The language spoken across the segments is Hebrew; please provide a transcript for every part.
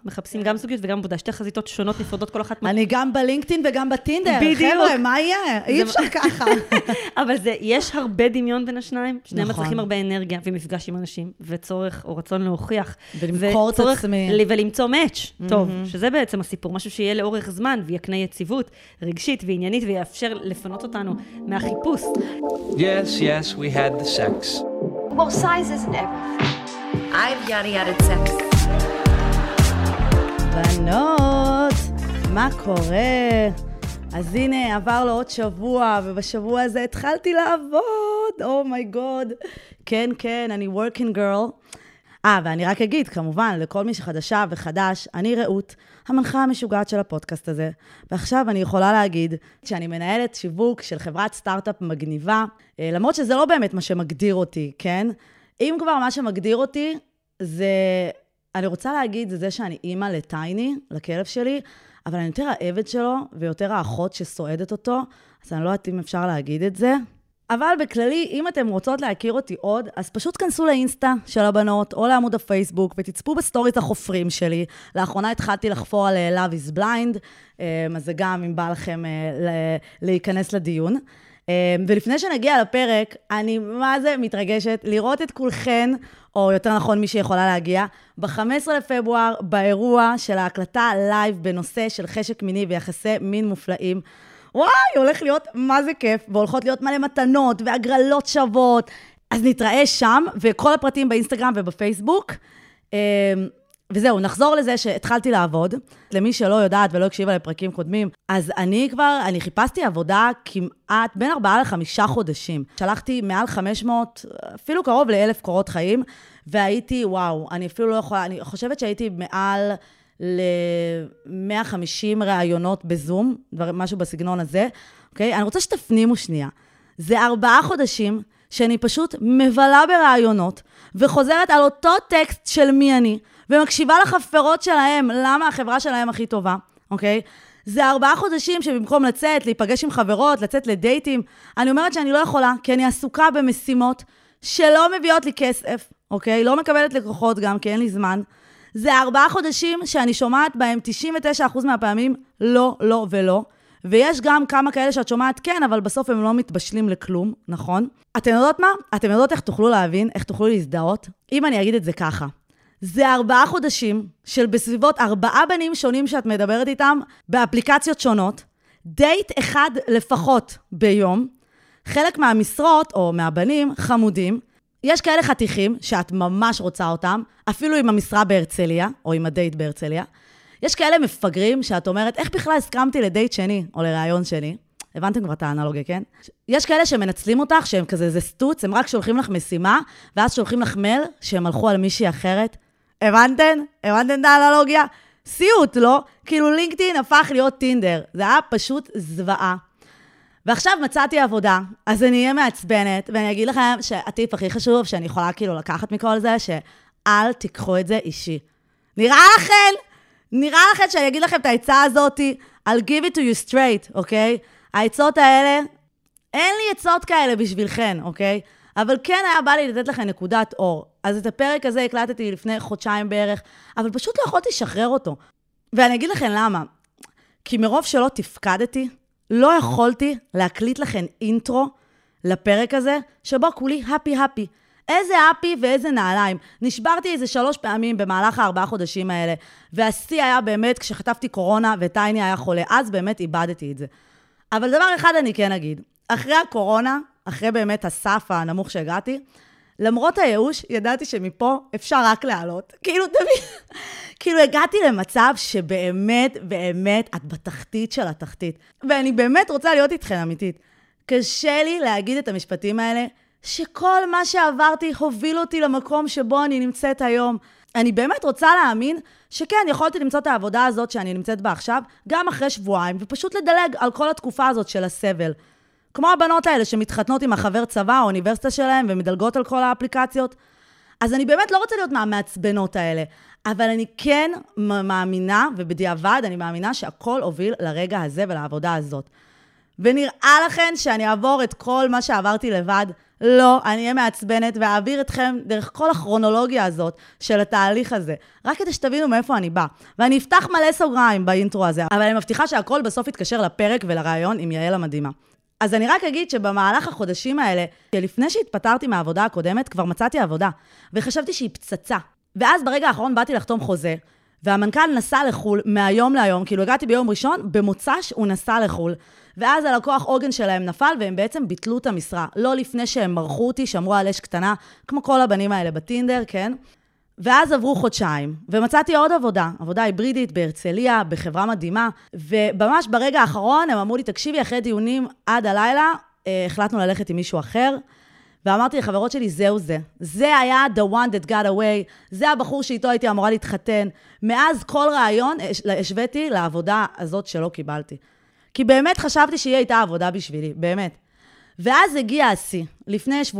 שלך, מחפשים גם זוגיות וגם עבודה, שתי חזיתות שונות נפרדות כל אחת. אני גם בלינקדאין וגם בטינדר, חבר'ה, מה יהיה? אי אפשר ככה. אבל יש הרבה דמיון בין השניים, שניהם צריכים הרבה אנרגיה, ומפגש עם אנשים, וצורך או רצון להוכיח. ולמכור את עצמי. ולמצוא מאץ' טוב, שזה בעצם הסיפור, משהו שיהיה לאורך זמן, ויקנה יציבות רגשית ועניינית, ויאפשר לפנות אותנו מהחיפוש. Yes, yes, we had the sex. Well, size isn't everything. I've yada-yada sex. בנות, מה קורה? אז הנה, עבר לו עוד שבוע, ובשבוע הזה התחלתי לעבוד. Oh my God. כן, כן, אני working girl. ואני רק אגיד, כמובן, לכל מי שחדשה וחדש, אני רעות, המנחה המשוגעת של הפודקאסט הזה. ועכשיו אני יכולה להגיד שאני מנהלת שיווק של חברת סטארט-אפ מגניבה, למרות שזה לא באמת מה שמגדיר אותי, כן? אם כבר מה שמגדיר אותי, זה, אני רוצה להגיד, זה שאני אימא לטייני, לכלב שלי, אבל אני יותר העבד שלו, ויותר האחות שסועדת אותו, אז אני לא יודעת אם אפשר להגיד את זה. אבל בכללי, אם אתם רוצות להכיר אותי עוד, אז פשוט כנסו לאינסטה של הבנות, או לעמוד הפייסבוק, ותצפו בסטורית החופרים שלי. לאחרונה התחלתי לחפור על Love is Blind, אז זה גם אם בא לכם להיכנס לדיון. ולפני שנגיע לפרק, אני מה זה מתרגשת לראות את כולכן, או יותר נכון מי שיכולה להגיע, ב-15 לפברואר, באירוע של ההקלטה לייב בנושא של חשק מיני ויחסי מין מופלאים. וואי, הולך להיות מה זה כיף, והולכות להיות מלא מתנות והגרלות שוות, אז נתראה שם, וכל הפרטים באינסטגרם ובפייסבוק, וזהו, נחזור לזה שהתחלתי לעבוד, למי שלא יודעת ולא הקשיבה לפרקים קודמים, אז אני חיפשתי עבודה כמעט בין 4-5 חודשים, שלחתי מעל 500, אפילו קרוב ל-1000 קורות חיים, והייתי, וואו, אני אפילו לא יכולה, אני חושבת שהייתי מעל ל-150 ראיונות בזום, משהו בסגנון הזה, אוקיי? אני רוצה שתפנימו שנייה. זה 4 חודשים שאני פשוט מבלה בראיונות, וחוזרת על אותו טקסט של מי אני, ומקשיבה לחברות שלהם, למה החברה שלהם הכי טובה, אוקיי? זה 4 חודשים שבמקום לצאת, להיפגש עם חברות, לצאת לדייטים, אני אומרת שאני לא יכולה, כי אני עסוקה במשימות שלא מביאות לי כסף, אוקיי? לא מקבלת לקוחות גם, כי אין לי זמן. זה 4 חודשים שאני שומעת בהם 99% מהפעמים לא, לא ולא. ויש גם כמה כאלה שאת שומעת כן, אבל בסוף הם לא מתבשלים לכלום, נכון? אתם יודעות מה? אתם יודעות איך תוכלו להבין, איך תוכלו להזדהות? אם אני אגיד את זה ככה. זה 4 חודשים של בסביבות 4 בנים שונים שאת מדברת איתם באפליקציות שונות. דייט אחד לפחות ביום. חלק מהמשרות או מהבנים חמודים. יש כאלה חתיכים שאת ממש רוצה אותם, אפילו עם המשרה בהרצליה, או עם הדייט בהרצליה. יש כאלה מפגרים שאת אומרת, איך בכלל הסכמתי לדייט שני, או לראיון שני? הבנתם כבר את האנלוגיה, כן? יש כאלה שמנצלים אותך, שהם כזה, זה סטוץ, הם רק שולחים לך משימה, ואז שולחים לך מייל, שהם הלכו על מישהי אחרת. הבנתם? הבנתם את האנלוגיה? סיוט, לא? כאילו לינקדאין הפך להיות טינדר. זה היה פשוט זוועה. ועכשיו מצאתי עבודה, אז אני אהיה מעצבנת, ואני אגיד לכם שהטיפ הכי חשוב, שאני יכולה כאילו לקחת מכל זה, שאל תיקחו את זה אישי. נראה לכם שאני אגיד לכם את העצה הזאת, I'll give it to you straight, אוקיי? העצות האלה, אין לי עצות כאלה בשבילכן, אוקיי? אבל כן היה בא לי לתת לכם נקודת אור. אז את הפרק הזה הקלטתי לפני 2 חודשים בערך, אבל פשוט לא יכולתי לשחרר אותו. ואני אגיד לכם למה. כי מרוב שלא תפקדתי, לא יכולתי להקליט לכם אינטרו לפרק הזה, שבו כולי happy. איזה happy ואיזה נעליים. נשברתי איזה 3 פעמים במהלך 4 חודשים האלה, והשיא היה באמת כשחטפתי קורונה וטייני היה חולה, אז באמת איבדתי את זה. אבל דבר אחד אני כן אגיד, אחרי הקורונה, אחרי באמת הסף הנמוך שהגעתי, למרות הייאוש, ידעתי שמפה אפשר רק לעלות. כאילו הגעתי למצב שבאמת, באמת, את בתחתית של התחתית. ואני באמת רוצה להיות איתכן אמיתית. קשה לי להגיד את המשפטים האלה, שכל מה שעברתי הוביל אותי למקום שבו אני נמצאת היום. אני באמת רוצה להאמין שכן, יכולתי למצוא את העבודה הזאת שאני נמצאת בה עכשיו, גם אחרי שבועיים, ופשוט לדלג על כל התקופה הזאת של הסבל. כמו הבנות האלה שמתחתנות עם החבר צבא או האוניברסיטה שלהם ומדלגות על כל האפליקציות. אז אני באמת לא רוצה להיות מהמעצבנות האלה, אבל אני כן מאמינה, ובדיעבד אני מאמינה שהכל הוביל לרגע הזה ולעבודה הזאת. ונראה לכן שאני אעבור את כל מה שעברתי לבד, לא, אני אהיה מעצבנת ואעביר אתכם דרך כל הכרונולוגיה הזאת של התהליך הזה. רק כדי שתבינו מאיפה אני באה. ואני אפתח מלא סוגריים באינטרו הזה, אבל אני מבטיחה שהכל בסוף יתקשר לפרק ולרעיון עם יעל המדהימה. אז אני רק אגיד שבמהלך החודשים האלה, שלפני שהתפטרתי מהעבודה הקודמת, כבר מצאתי עבודה, וחשבתי שהיא פצצה. ואז ברגע האחרון באתי לחתום חוזה, והמנכ"ל נסע לחול מהיום להיום, כאילו הגעתי ביום ראשון, במוצ"ש הוא נסע לחול. ואז הלקוח עוגן שלהם נפל, והם בעצם ביטלו את המשרה. לא לפני שהם מרחו אותי, שמרו על אש קטנה, כמו כל הבנים האלה בטינדר, כן? ואז עברו חודשיים, ומצאתי עוד עבודה, עבודה היברידית בהרצליה, בחברה מדהימה, ובמש ברגע האחרון הם אמרו לי, תקשיבי, אחרי דיונים עד הלילה, החלטנו ללכת עם מישהו אחר, ואמרתי לחברות שלי, זהו זה. זה היה the one that got away, זה הבחור שאיתו הייתי אמורה להתחתן. מאז כל רעיון השוויתי לעבודה הזאת שלא קיבלתי. כי באמת חשבתי שיהיה איתה עבודה בשבילי, באמת. ואז הגיע השיא, לפני 2-3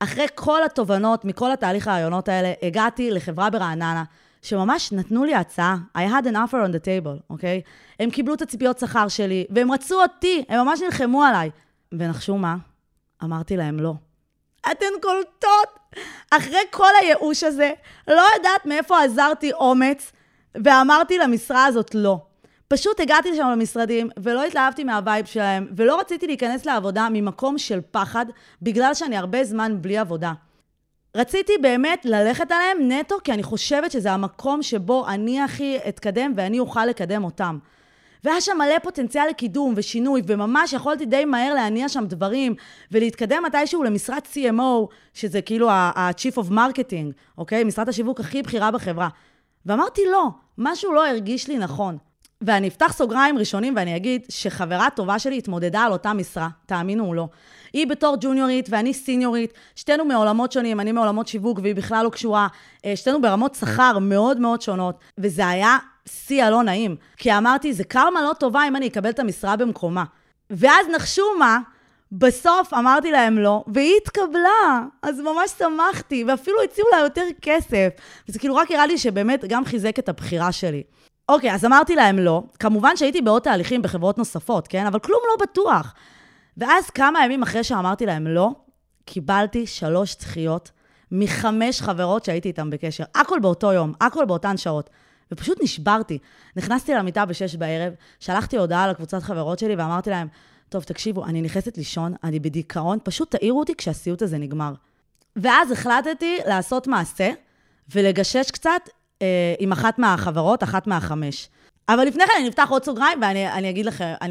אחרי כל התובנות מכל התהליך הרעיונות האלה, הגעתי לחברה ברעננה, שממש נתנו לי הצעה, I had an offer on the table, אוקיי? הם קיבלו את הציפיות שכר שלי, והם רצו אותי, הם ממש נלחמו עליי. ונחשו מה? אמרתי להם לא. אתן קולטות! אחרי כל הייאוש הזה, לא יודעת מאיפה עזרתי אומץ, ואמרתי למשרה הזאת לא. פשוט הגעתי לשם למשרדים, ולא התלהבתי מהווייב שלהם, ולא רציתי להיכנס לעבודה ממקום של פחד, בגלל שאני הרבה זמן בלי עבודה. רציתי באמת ללכת עליהם נטו, כי אני חושבת שזה המקום שבו אני הכי אתקדם, ואני אוכל לקדם אותם. והיה שם מלא פוטנציאל לקידום ושינוי, וממש יכולתי די מהר להניע שם דברים, ולהתקדם מתישהו למשרת CMO, שזה כאילו ה-Chief of Marketing, אוקיי? משרת השיווק הכי בכירה בחברה. ואמרתי לא, משהו לא הרגיש לי נכון. ואני אפתח סוגריים ראשונים ואני אגיד שחברה טובה שלי התמודדה על אותה משרה, תאמינו או לא. היא בתור ג'וניורית ואני סיניורית, שתינו מעולמות שונים, אני מעולמות שיווק והיא בכלל לא קשורה, שתינו ברמות שכר מאוד מאוד שונות, וזה היה שיא לא נעים, כי אמרתי זה קרמה לא טובה אם אני אקבל את המשרה במקומה. ואז נחשו מה, בסוף אמרתי להם לא, והיא התקבלה, אז ממש שמחתי, ואפילו הציעו לה יותר כסף, וזה כאילו רק הראה לי שבאמת גם חיזק את הבחירה שלי. אוקיי, אז אמרתי להם לא. כמובן שהייתי בעוד תהליכים בחברות נוספות, כן? אבל כלום לא בטוח. ואז כמה ימים אחרי שאמרתי להם לא, קיבלתי 3 דחיות מ5 חברות שהייתי איתן בקשר. הכל באותו יום, הכל באותן שעות. ופשוט נשברתי. נכנסתי למיטה ב18:00, שלחתי הודעה לקבוצת חברות שלי ואמרתי להם, טוב, תקשיבו, אני נכנסת לישון, אני בדיכאון, פשוט תעירו אותי כשהסיוט הזה נגמר. ואז החלטתי לעשות מעשה ולגשש קצת עם אחת מהחברות, אחת מה5. אבל לפני כן אני נפתח עוד סוגריים, ואני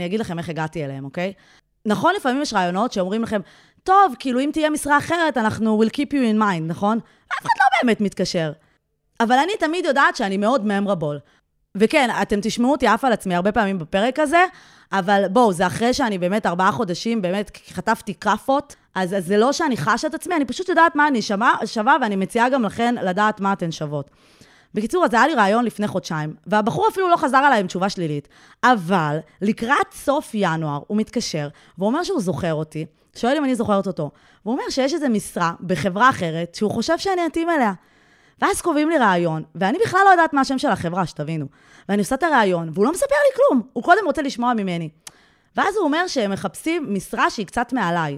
אגיד לכם איך הגעתי אליהם, אוקיי? נכון, לפעמים יש רעיונות שאומרים לכם, טוב, כאילו אם תהיה משרה אחרת, אנחנו will keep you in mind, נכון? אף אחד לא באמת מתקשר. אבל אני תמיד יודעת שאני מאוד ממרבול. וכן, אתם תשמעו אותי אף על עצמי הרבה פעמים בפרק הזה, אבל בואו, זה אחרי שאני באמת 4 חודשים, באמת חטפתי קרפות, אז זה לא שאני חשה את עצמי, אני פשוט יודעת מה אני שווה, ואני מציעה גם לכן לדעת מה אתן שוות. בקיצור, אז היה לי רעיון לפני 2 חודשים, והבחור אפילו לא חזר עליי עם תשובה שלילית, אבל לקראת סוף ינואר הוא מתקשר, והוא אומר שהוא זוכר אותי, שואל אם אני זוכרת אותו, והוא אומר שיש איזו משרה בחברה אחרת שהוא חושב שאני אתאים אליה. ואז קובעים לי רעיון, ואני בכלל לא יודעת מה השם של החברה, שתבינו. ואני עושה את הרעיון, והוא לא מספר לי כלום, הוא קודם רוצה לשמוע ממני. ואז הוא אומר שהם מחפשים משרה שהיא קצת מעליי.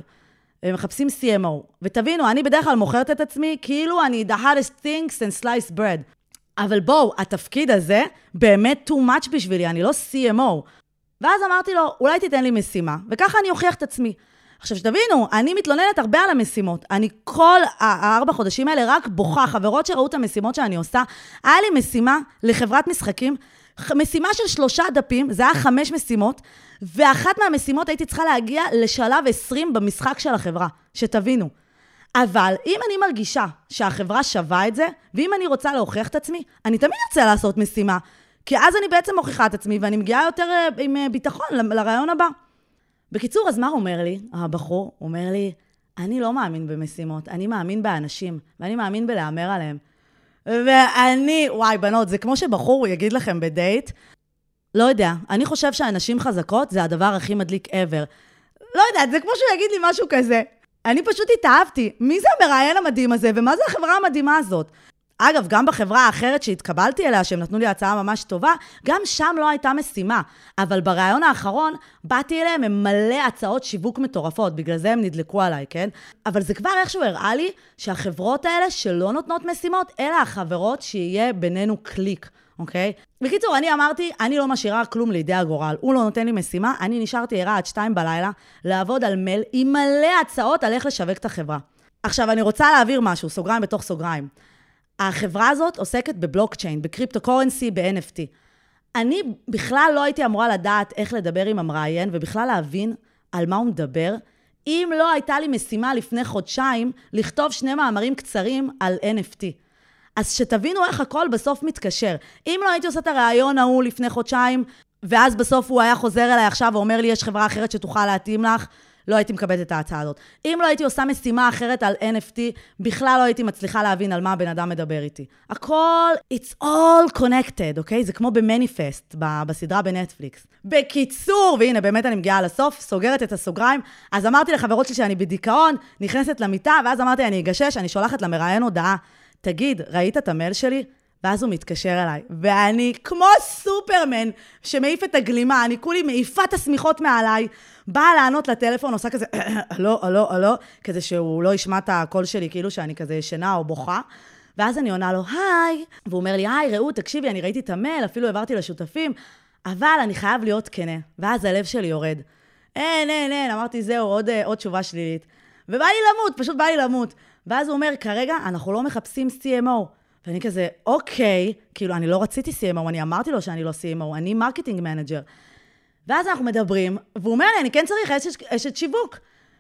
הם מחפשים CMO. ותבינו, אני בדרך כלל מוכרת את עצמי, כאילו אני the hardest things and sliced bread. אבל בואו, התפקיד הזה באמת too much בשבילי, אני לא CMO. ואז אמרתי לו, אולי תיתן לי משימה, וככה אני אוכיח את עצמי. עכשיו שתבינו, אני מתלוננת הרבה על המשימות. אני כל 4 חודשים האלה רק בוכה, חברות שראו את המשימות שאני עושה, היה לי משימה לחברת משחקים, משימה של 3 דפים, זה היה 5 משימות, ואחת מהמשימות הייתי צריכה להגיע לשלב 20 במשחק של החברה, שתבינו. אבל אם אני מרגישה שהחברה שווה את זה, ואם אני רוצה להוכיח את עצמי, אני תמיד ארצה לעשות משימה, כי אז אני בעצם מוכיחה את עצמי, ואני מגיעה יותר עם ביטחון לרעיון הבא. בקיצור, אז מה הוא אומר לי? הבחור אומר לי, אני לא מאמין במשימות, אני מאמין באנשים, ואני מאמין בלאמר עליהם. ואני, וואי בנות, זה כמו שבחור הוא יגיד לכם בדייט, לא יודע, אני חושב שאנשים חזקות זה הדבר הכי מדליק ever. לא יודע, זה כמו שהוא יגיד לי משהו כזה. אני פשוט התאהבתי, מי זה המראיין המדהים הזה, ומה זה החברה המדהימה הזאת? אגב, גם בחברה האחרת שהתקבלתי אליה, שהם נתנו לי הצעה ממש טובה, גם שם לא הייתה משימה. אבל ברעיון האחרון, באתי אליהם, הם מלא הצעות שיווק מטורפות, בגלל זה הם נדלקו עליי, כן? אבל זה כבר איכשהו הראה לי שהחברות האלה שלא נותנות משימות, אלא החברות שיהיה בינינו קליק, אוקיי? בקיצור, אני אמרתי, אני לא משאירה כלום לידי הגורל, הוא לא נותן לי משימה, אני נשארתי ערה עד 2:00 בלילה, לעבוד על מייל עם מלא הצעות על איך לשווק את החברה. עכשיו, אני רוצה להעביר משהו, סוגריים בתוך סוגריים. החברה הזאת עוסקת בבלוקצ'יין, בקריפטוקורנסי, ב-NFT. אני בכלל לא הייתי אמורה לדעת איך לדבר עם המראיין, ובכלל להבין על מה הוא מדבר, אם לא הייתה לי משימה לפני חודשיים, לכתוב 2 מאמרים קצרים על NFT. אז שתבינו איך הכל בסוף מתקשר. אם לא הייתי עושה את הרעיון ההוא לפני חודשיים, ואז בסוף הוא היה חוזר אליי עכשיו ואומר לי, יש חברה אחרת שתוכל להתאים לך, לא הייתי מקבלת את ההצעה הזאת. אם לא הייתי עושה משימה אחרת על NFT, בכלל לא הייתי מצליחה להבין על מה הבן אדם מדבר איתי. הכל, it's all connected, אוקיי? זה כמו במניפסט, בסדרה בנטפליקס. בקיצור, והנה, באמת אני מגיעה לסוף, סוגרת את הסוגריים, אז אמרתי לחברות שלי שאני בדיכאון, נכנסת למיטה, ואז אמרתי, אני אגשש, אני שולחת למראיין הודעה, תגיד, ראית את המייל שלי? ואז הוא מתקשר אליי, ואני כמו סופרמן שמעיף את הגלימה, אני כולי מעיפה את הסמיכות מעליי, באה לענות לטלפון, עושה כזה, לא, לא, לא, כזה שהוא לא ישמע את הקול שלי, כאילו שאני כזה ישנה או בוכה, ואז אני עונה לו, היי, והוא אומר לי, היי, ראו, תקשיבי, אני ראיתי את המייל, אפילו העברתי לשותפים, אבל אני חייב להיות כנה, ואז הלב שלי יורד. אין, אמרתי, זהו, עוד תשובה שלילית. ובא לי למות, פשוט בא לי למות. ואז הוא אומר, כרגע אנחנו לא מחפשים CMO. ואני כזה, אוקיי, כאילו אני לא רציתי CMO, אני אמרתי לו שאני לא CMO, אני מרקטינג מנג'ר. ואז אנחנו מדברים, והוא אומר לי, אני כן צריך אשת שיווק.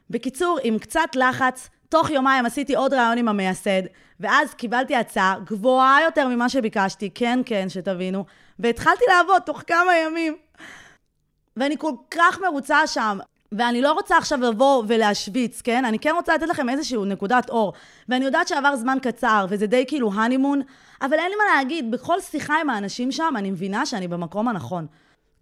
בקיצור, עם קצת לחץ, תוך יומיים עשיתי עוד רעיון עם המייסד, ואז קיבלתי הצעה גבוהה יותר ממה שביקשתי, כן, שתבינו, והתחלתי לעבוד תוך כמה ימים. ואני כל כך מרוצה שם, ואני לא רוצה עכשיו לבוא ולהשוויץ, כן? אני כן רוצה לתת לכם איזשהו נקודת אור, ואני יודעת שעבר זמן קצר, וזה די כאילו הנימון, אבל אין לי מה להגיד, בכל שיחה עם האנשים שם, אני מבינה שאני במקום הנכון.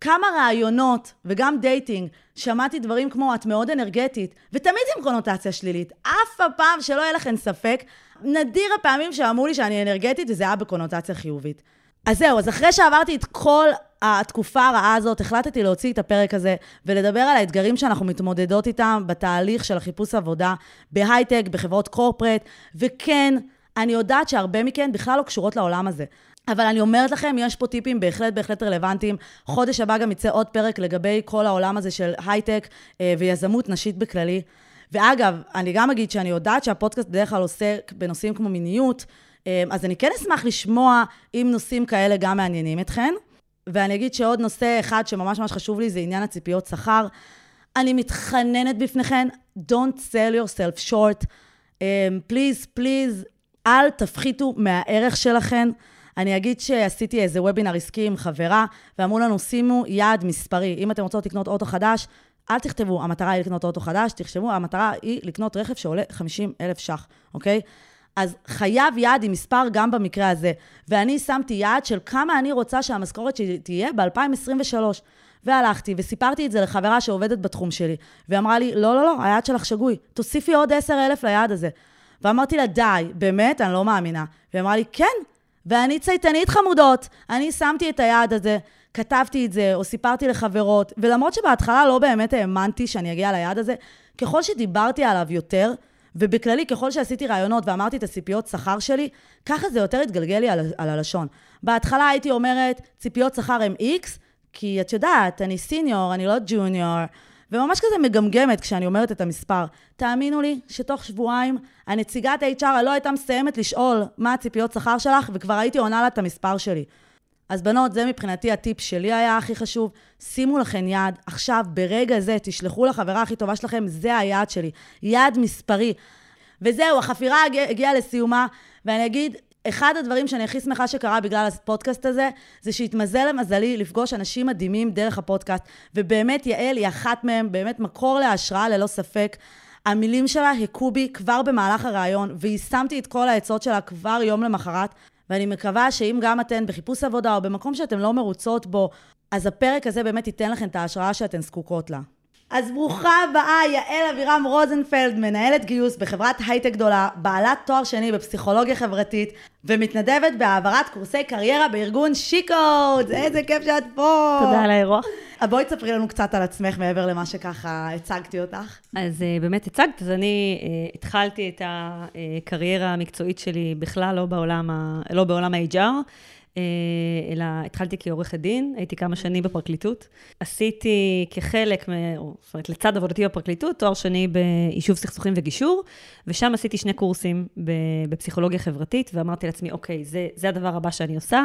כמה רעיונות, וגם דייטינג, שמעתי דברים כמו, את מאוד אנרגטית, ותמיד עם קונוטציה שלילית, אף הפעם שלא יהיה לכם ספק, נדיר הפעמים שאמרו לי שאני אנרגטית, וזה היה בקונוטציה חיובית. אז זהו, אז אחרי שעברתי את כל התקופה הרעה הזאת, החלטתי להוציא את הפרק הזה, ולדבר על האתגרים שאנחנו מתמודדות איתם, בתהליך של החיפוש עבודה, בהייטק, בחברות קורפרט, וכן, אני יודעת שהרבה מכן בכלל לא קשורות לעולם הזה. אבל אני אומרת לכם, יש פה טיפים בהחלט רלוונטיים. חודש הבא גם יצא עוד פרק לגבי כל העולם הזה של הייטק ויזמות נשית בכללי. ואגב, אני גם אגיד שאני יודעת שהפודקאסט בדרך כלל עושה בנושאים כמו מיניות, אז אני כן אשמח לשמוע אם נושאים כאלה גם מעניינים אתכן. ואני אגיד שעוד נושא אחד שממש ממש חשוב לי, זה עניין הציפיות שכר. אני מתחננת בפניכן, don't sell yourself short. Please, אל תפחיתו מהערך שלכן. אני אגיד שעשיתי איזה וובינר עסקי עם חברה, ואמרו לנו, שימו יעד מספרי. אם אתם רוצות לקנות אוטו חדש, אל תכתבו, המטרה היא לקנות אוטו חדש, תחשבו, המטרה היא לקנות רכב שעולה 50,000 ש"ח, אוקיי? אז חייב יעד עם מספר גם במקרה הזה. ואני שמתי יעד של כמה אני רוצה שהמשכורת שתהיה ב-2023. והלכתי וסיפרתי את זה לחברה שעובדת בתחום שלי. ואמרה לי, לא, היעד שלך שגוי. תוסיפי עוד 10,000 ליעד הזה. ואמרתי לה, די, באמת, אני לא מאמינה. ואמרה לי, כן. ואני צייתנית חמודות. אני שמתי את היעד הזה, כתבתי את זה, או סיפרתי לחברות. ולמרות שבהתחלה לא באמת האמנתי שאני אגיע ליעד הזה, ככל שדיברתי עליו יותר, ובכללי, ככל שעשיתי רעיונות ואמרתי את הציפיות שכר שלי, ככה זה יותר התגלגל לי על הלשון. בהתחלה הייתי אומרת, ציפיות שכר הם X, כי את יודעת, אני סיניור, אני לא ג'וניור, וממש כזה מגמגמת כשאני אומרת את המספר. תאמינו לי שתוך שבועיים הנציגת HR לא הייתה מסיימת לשאול מה הציפיות שכר שלך, וכבר הייתי עונה לה את המספר שלי. אז בנות, זה מבחינתי הטיפ שלי היה הכי חשוב, שימו לכן יעד, עכשיו ברגע זה תשלחו לחברה הכי טובה שלכם, זה היעד שלי, יעד מספרי. וזהו, החפירה הגיעה לסיומה, ואני אגיד, אחד הדברים שאני הכי שמחה שקרה בגלל הפודקאסט הזה, זה שהתמזל למזלי לפגוש אנשים מדהימים דרך הפודקאסט, ובאמת יעל היא אחת מהם, באמת מקור להשראה ללא ספק, המילים שלה הכו בי כבר במהלך הרעיון, והשמתי את כל העצות שלה כבר יום למחרת, ואני מקווה שאם גם אתן בחיפוש עבודה או במקום שאתן לא מרוצות בו, אז הפרק הזה באמת ייתן לכן את ההשראה שאתן זקוקות לה. אז ברוכה הבאה, יעל אבירם רוזנפלד, מנהלת גיוס בחברת הייטק גדולה, בעלת תואר שני בפסיכולוגיה חברתית, ומתנדבת בהעברת קורסי קריירה בארגון שיקוד. איזה כיף שאת פה. תודה על האירוח. בואי תספרי לנו קצת על עצמך מעבר למה שככה הצגתי אותך. אז באמת הצגת, אז אני התחלתי את הקריירה המקצועית שלי בכלל לא בעולם ה-HR, אלא התחלתי כעורכת דין, הייתי כמה שנים בפרקליטות. עשיתי כחלק, זאת אומרת, לצד עבודתי בפרקליטות, תואר שני ביישוב סכסוכים וגישור, ושם עשיתי שני קורסים בפסיכולוגיה חברתית, ואמרתי לעצמי, אוקיי, זה הדבר הבא שאני עושה,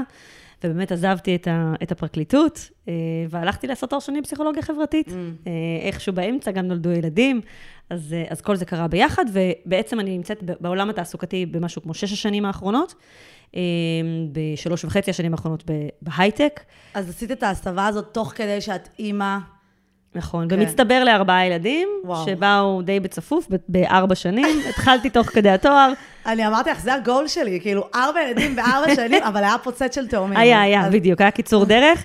ובאמת עזבתי את הפרקליטות, והלכתי לעשות תואר שני בפסיכולוגיה חברתית. איכשהו באמצע גם נולדו ילדים, אז כל זה קרה ביחד, ובעצם אני נמצאת בעולם התעסוקתי במשהו כמו 6 השנים האחרונות, 3.5 השנים האחרונות בהייטק. אז עשית את ההסבה הזאת תוך כדי שאת אימא. נכון, ומצטבר ל4 ילדים, שבאו די בצפוף, 4 שנים, התחלתי תוך כדי התואר. אני אמרתי לך, זה הגול שלי, כאילו 4 ילדים ב4 שנים, אבל היה פוצץ של תאומים. היה, בדיוק, היה קיצור דרך.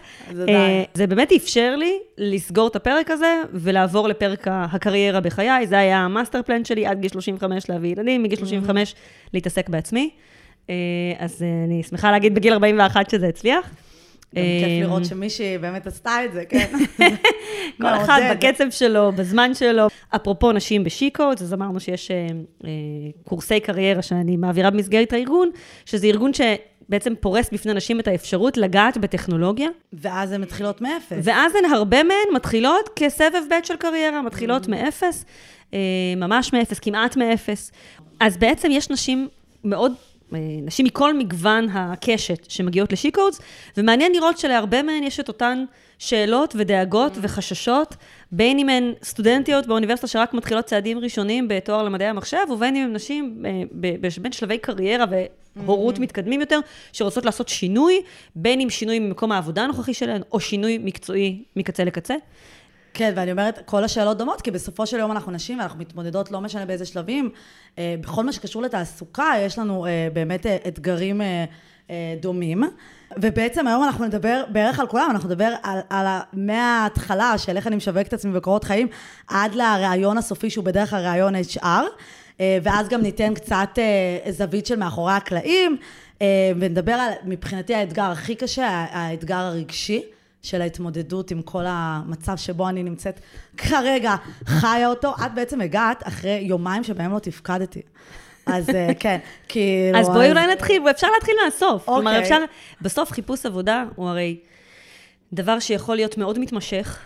זה באמת אפשר לי לסגור את הפרק הזה, ולעבור לפרק הקריירה בחיי, זה היה המאסטר פלן שלי, עד גיל 35 להביא ילדים, מגיל 35 להתעסק בעצמי. אז אני שמחה להגיד בגיל 41 שזה הצליח. גם כיף לראות שמישהי באמת עשתה את זה, כן? כל אחד בקצב שלו, בזמן שלו. אפרופו נשים בשיקות, אז אמרנו שיש קורסי קריירה שאני מעבירה במסגרת הארגון, שזה ארגון שבעצם פורס בפני נשים את האפשרות לגעת בטכנולוגיה. ואז הן מתחילות מאפס. ואז הן הרבה מהן מתחילות כסבב ב' של קריירה, מתחילות מאפס, ממש מאפס, כמעט מאפס. אז בעצם יש נשים מאוד... נשים מכל מגוון הקשת שמגיעות לשיקודס, ומעניין לראות שלהרבה מהן יש את אותן שאלות ודאגות וחששות, בין אם הן סטודנטיות באוניברסיטה שרק מתחילות צעדים ראשונים בתואר למדעי המחשב, ובין אם הן נשים בין שלבי קריירה והורות מתקדמים יותר, שרוצות לעשות שינוי, בין אם שינוי ממקום העבודה הנוכחי שלהן, או שינוי מקצועי מקצה לקצה. כן, ואני אומרת, כל השאלות דומות, כי בסופו של יום אנחנו נשים, ואנחנו מתמודדות לא משנה באיזה שלבים. בכל מה שקשור לתעסוקה, יש לנו באמת אתגרים דומים. ובעצם היום אנחנו נדבר בערך על כולם, אנחנו נדבר על מההתחלה של איך אני משווק את עצמי בקורות חיים, עד לרעיון הסופי שהוא בדרך הרעיון HR, ואז גם ניתן קצת זווית של מאחורי הקלעים, ונדבר על מבחינתי האתגר הכי קשה, האתגר הרגשי. של ההתמודדות עם כל המצב שבו אני נמצאת כרגע, חיה אותו. את בעצם הגעת אחרי יומיים שבהם לא תפקדתי. אז כן, כאילו... אז בואי אולי נתחיל, אפשר להתחיל מהסוף. כלומר, אפשר... בסוף חיפוש עבודה הוא הרי דבר שיכול להיות מאוד מתמשך.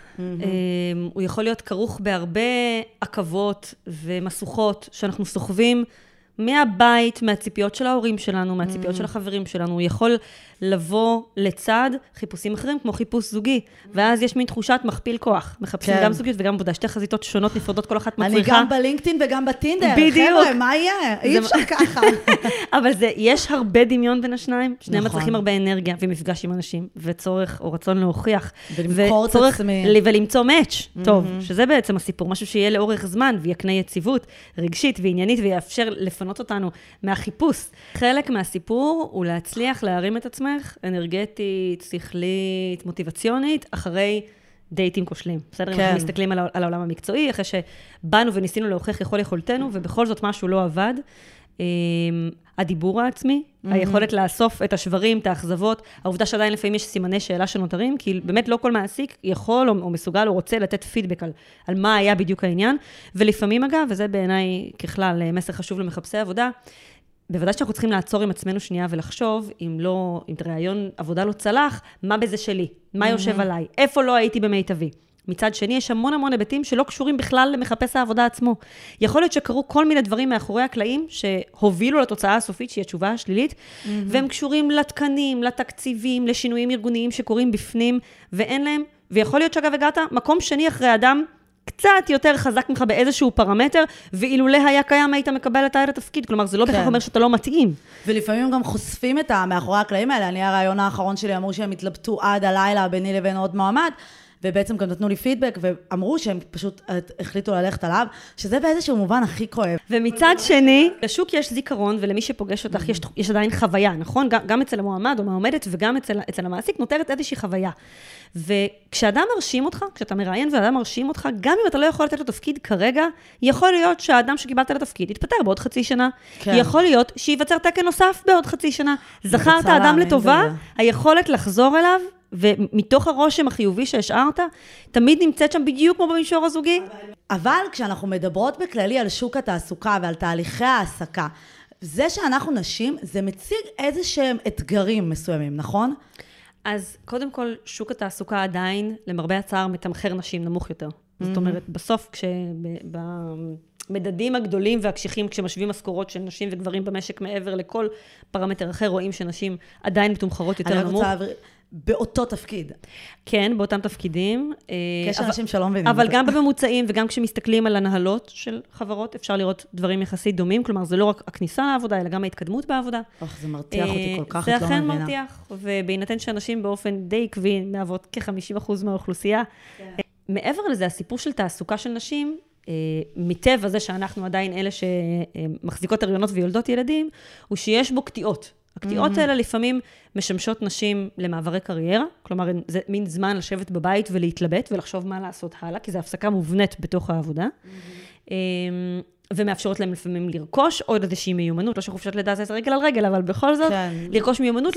הוא יכול להיות כרוך בהרבה עכבות ומסוכות שאנחנו סוחבים מהבית, מהציפיות של ההורים שלנו, מהציפיות של החברים שלנו, הוא יכול לבוא לצד חיפושים אחרים, כמו חיפוש זוגי, ואז יש מין תחושת מכפיל כוח, מחפשים גם זוגיות וגם עבודה, שתי חזיתות שונות נפרדות, כל אחת מצליחה. אני גם בלינקדאין וגם בטינדר, חבר'ה, מה יהיה? אי אפשר ככה. אבל יש הרבה דמיון בין השניים, שניהם מצליחים הרבה אנרגיה, ומפגש עם אנשים, וצורך או רצון להוכיח, וצורך למצוא מאץ' טוב, שזה בעצם הסיפור, משהו שיהיה לאורך זמן, ויקנה יציבות רגשית ועניינית, ויאפשר לפנות אותנו מהחיפוש. חלק מהסיפור הוא להצליח להרים את עצמך, אנרגטית, שכלית, מוטיבציונית, אחרי דייטים כושלים. בסדר? כן. אנחנו מסתכלים על העולם המקצועי, אחרי שבאנו וניסינו להוכיח ככל יכולתנו, ובכל זאת משהו לא עבד. הדיבור העצמי, היכולת לאסוף את השברים, את האכזבות, העובדה שעדיין לפעמים יש סימני שאלה שנותרים, כי באמת לא כל מעסיק יכול או מסוגל או רוצה לתת פידבק על מה היה בדיוק העניין, ולפעמים אגב, וזה בעיניי ככלל מסר חשוב למחפשי עבודה, בוודאי שאנחנו צריכים לעצור עם עצמנו שנייה ולחשוב, אם רעיון עבודה לא צלח, מה בזה שלי? מה יושב עליי? איפה לא הייתי במיטבי? מצד שני, יש המון היבטים שלא קשורים בכלל למחפש העבודה עצמו. יכול להיות שקרו כל מיני דברים מאחורי הקלעים שהובילו לתוצאה הסופית, שהיא התשובה השלילית, והם קשורים לתקנים, לתקציבים, לשינויים ארגוניים שקורים בפנים, ואין להם, ויכול להיות שאגב הגעת מקום שני אחרי אדם קצת יותר חזק ממך באיזשהו פרמטר, ואילולא היה קיים היית מקבל את התפקיד, כלומר זה לא בכך אומר שאתה לא מתאים. ולפעמים גם חושפים את מאחורי הקלעים האלה, אני הרעיון האחרון שלי אמרו שהם התלבטו עד הלילה ביני לבין עוד מועמד, ובעצם גם נתנו לי פידבק, ואמרו שהם פשוט החליטו ללכת עליו, שזה באיזשהו מובן הכי כואב. ומצד שני, לשוק יש זיכרון, ולמי שפוגש אותך יש עדיין חוויה, נכון? גם אצל המועמד או מעומדת, וגם אצל המעסיק, נותרת איזושהי חוויה. וכשאדם מרשים אותך, כשאתה מראיין ואדם מרשים אותך, גם אם אתה לא יכול לתת לו תפקיד כרגע, יכול להיות שהאדם שקיבלת לתפקיד יתפטר בעוד חצי שנה. יכול להיות שיווצר תקן נוסף בעוד חצי שנה. זכרת האדם לטובה, היכולת לחזור אליו, ומתוך הרושם החיובי שהשארת, תמיד נמצאת שם בדיוק כמו במישור הזוגי. אבל כשאנחנו מדברות בכללי על שוק התעסוקה ועל תהליכי העסקה, זה שאנחנו נשים, זה מציג איזשהם אתגרים מסוימים, נכון? אז קודם כל, שוק התעסוקה עדיין, למרבה הצער, מתמחר נשים נמוך יותר. זאת אומרת, בסוף, במדדים הגדולים והקשיחים, כשמשווים משכורות של נשים וגברים במשק מעבר לכל פרמטר אחר, רואים שנשים עדיין מתומחרות יותר נמוך. באותו תפקיד. כן, באותם תפקידים. יש אנשים שלא מבינים. אבל גם בממוצעים וגם כשמסתכלים על הנהלות של חברות, אפשר לראות דברים יחסית דומים, כלומר זה לא רק הכניסה לעבודה, אלא גם ההתקדמות בעבודה. זה מרתיח אותי כל כך, את לא מבינה. זה אכן מרתיח, ובהינתן שאנשים באופן די עקבי נעבוד כ-50% מהאוכלוסייה. מעבר לזה, הסיפור של תעסוקה של נשים, מטבע זה שאנחנו עדיין אלה שמחזיקות הריונות ויולדות ילדים, הוא שיש בו קטיעות. הקטיעות האלה לפעמים משמשות נשים למעברי קריירה, כלומר זה מין זמן לשבת בבית ולהתלבט ולחשוב מה לעשות הלאה, כי זו הפסקה מובנית בתוך העבודה, ומאפשרות להם לפעמים לרכוש עוד איזושהי מיומנות, לא שחופשת לדעת את רגל על רגל, אבל בכל זאת לרכוש מיומנות,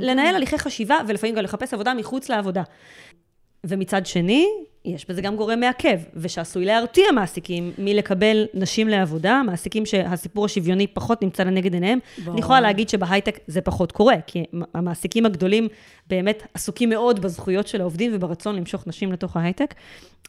לנהל הליכי חשיבה ולפעמים גם לחפש עבודה מחוץ לעבודה. ומצד שני, יש בזה גם גורם מעכב, ושעשוי להרתיע מעסיקים מלקבל נשים לעבודה, מעסיקים שהסיפור השוויוני פחות נמצא לנגד עיניהם. אני יכולה להגיד שבהייטק זה פחות קורה, כי המעסיקים הגדולים באמת עסוקים מאוד בזכויות של העובדים וברצון למשוך נשים לתוך ההייטק,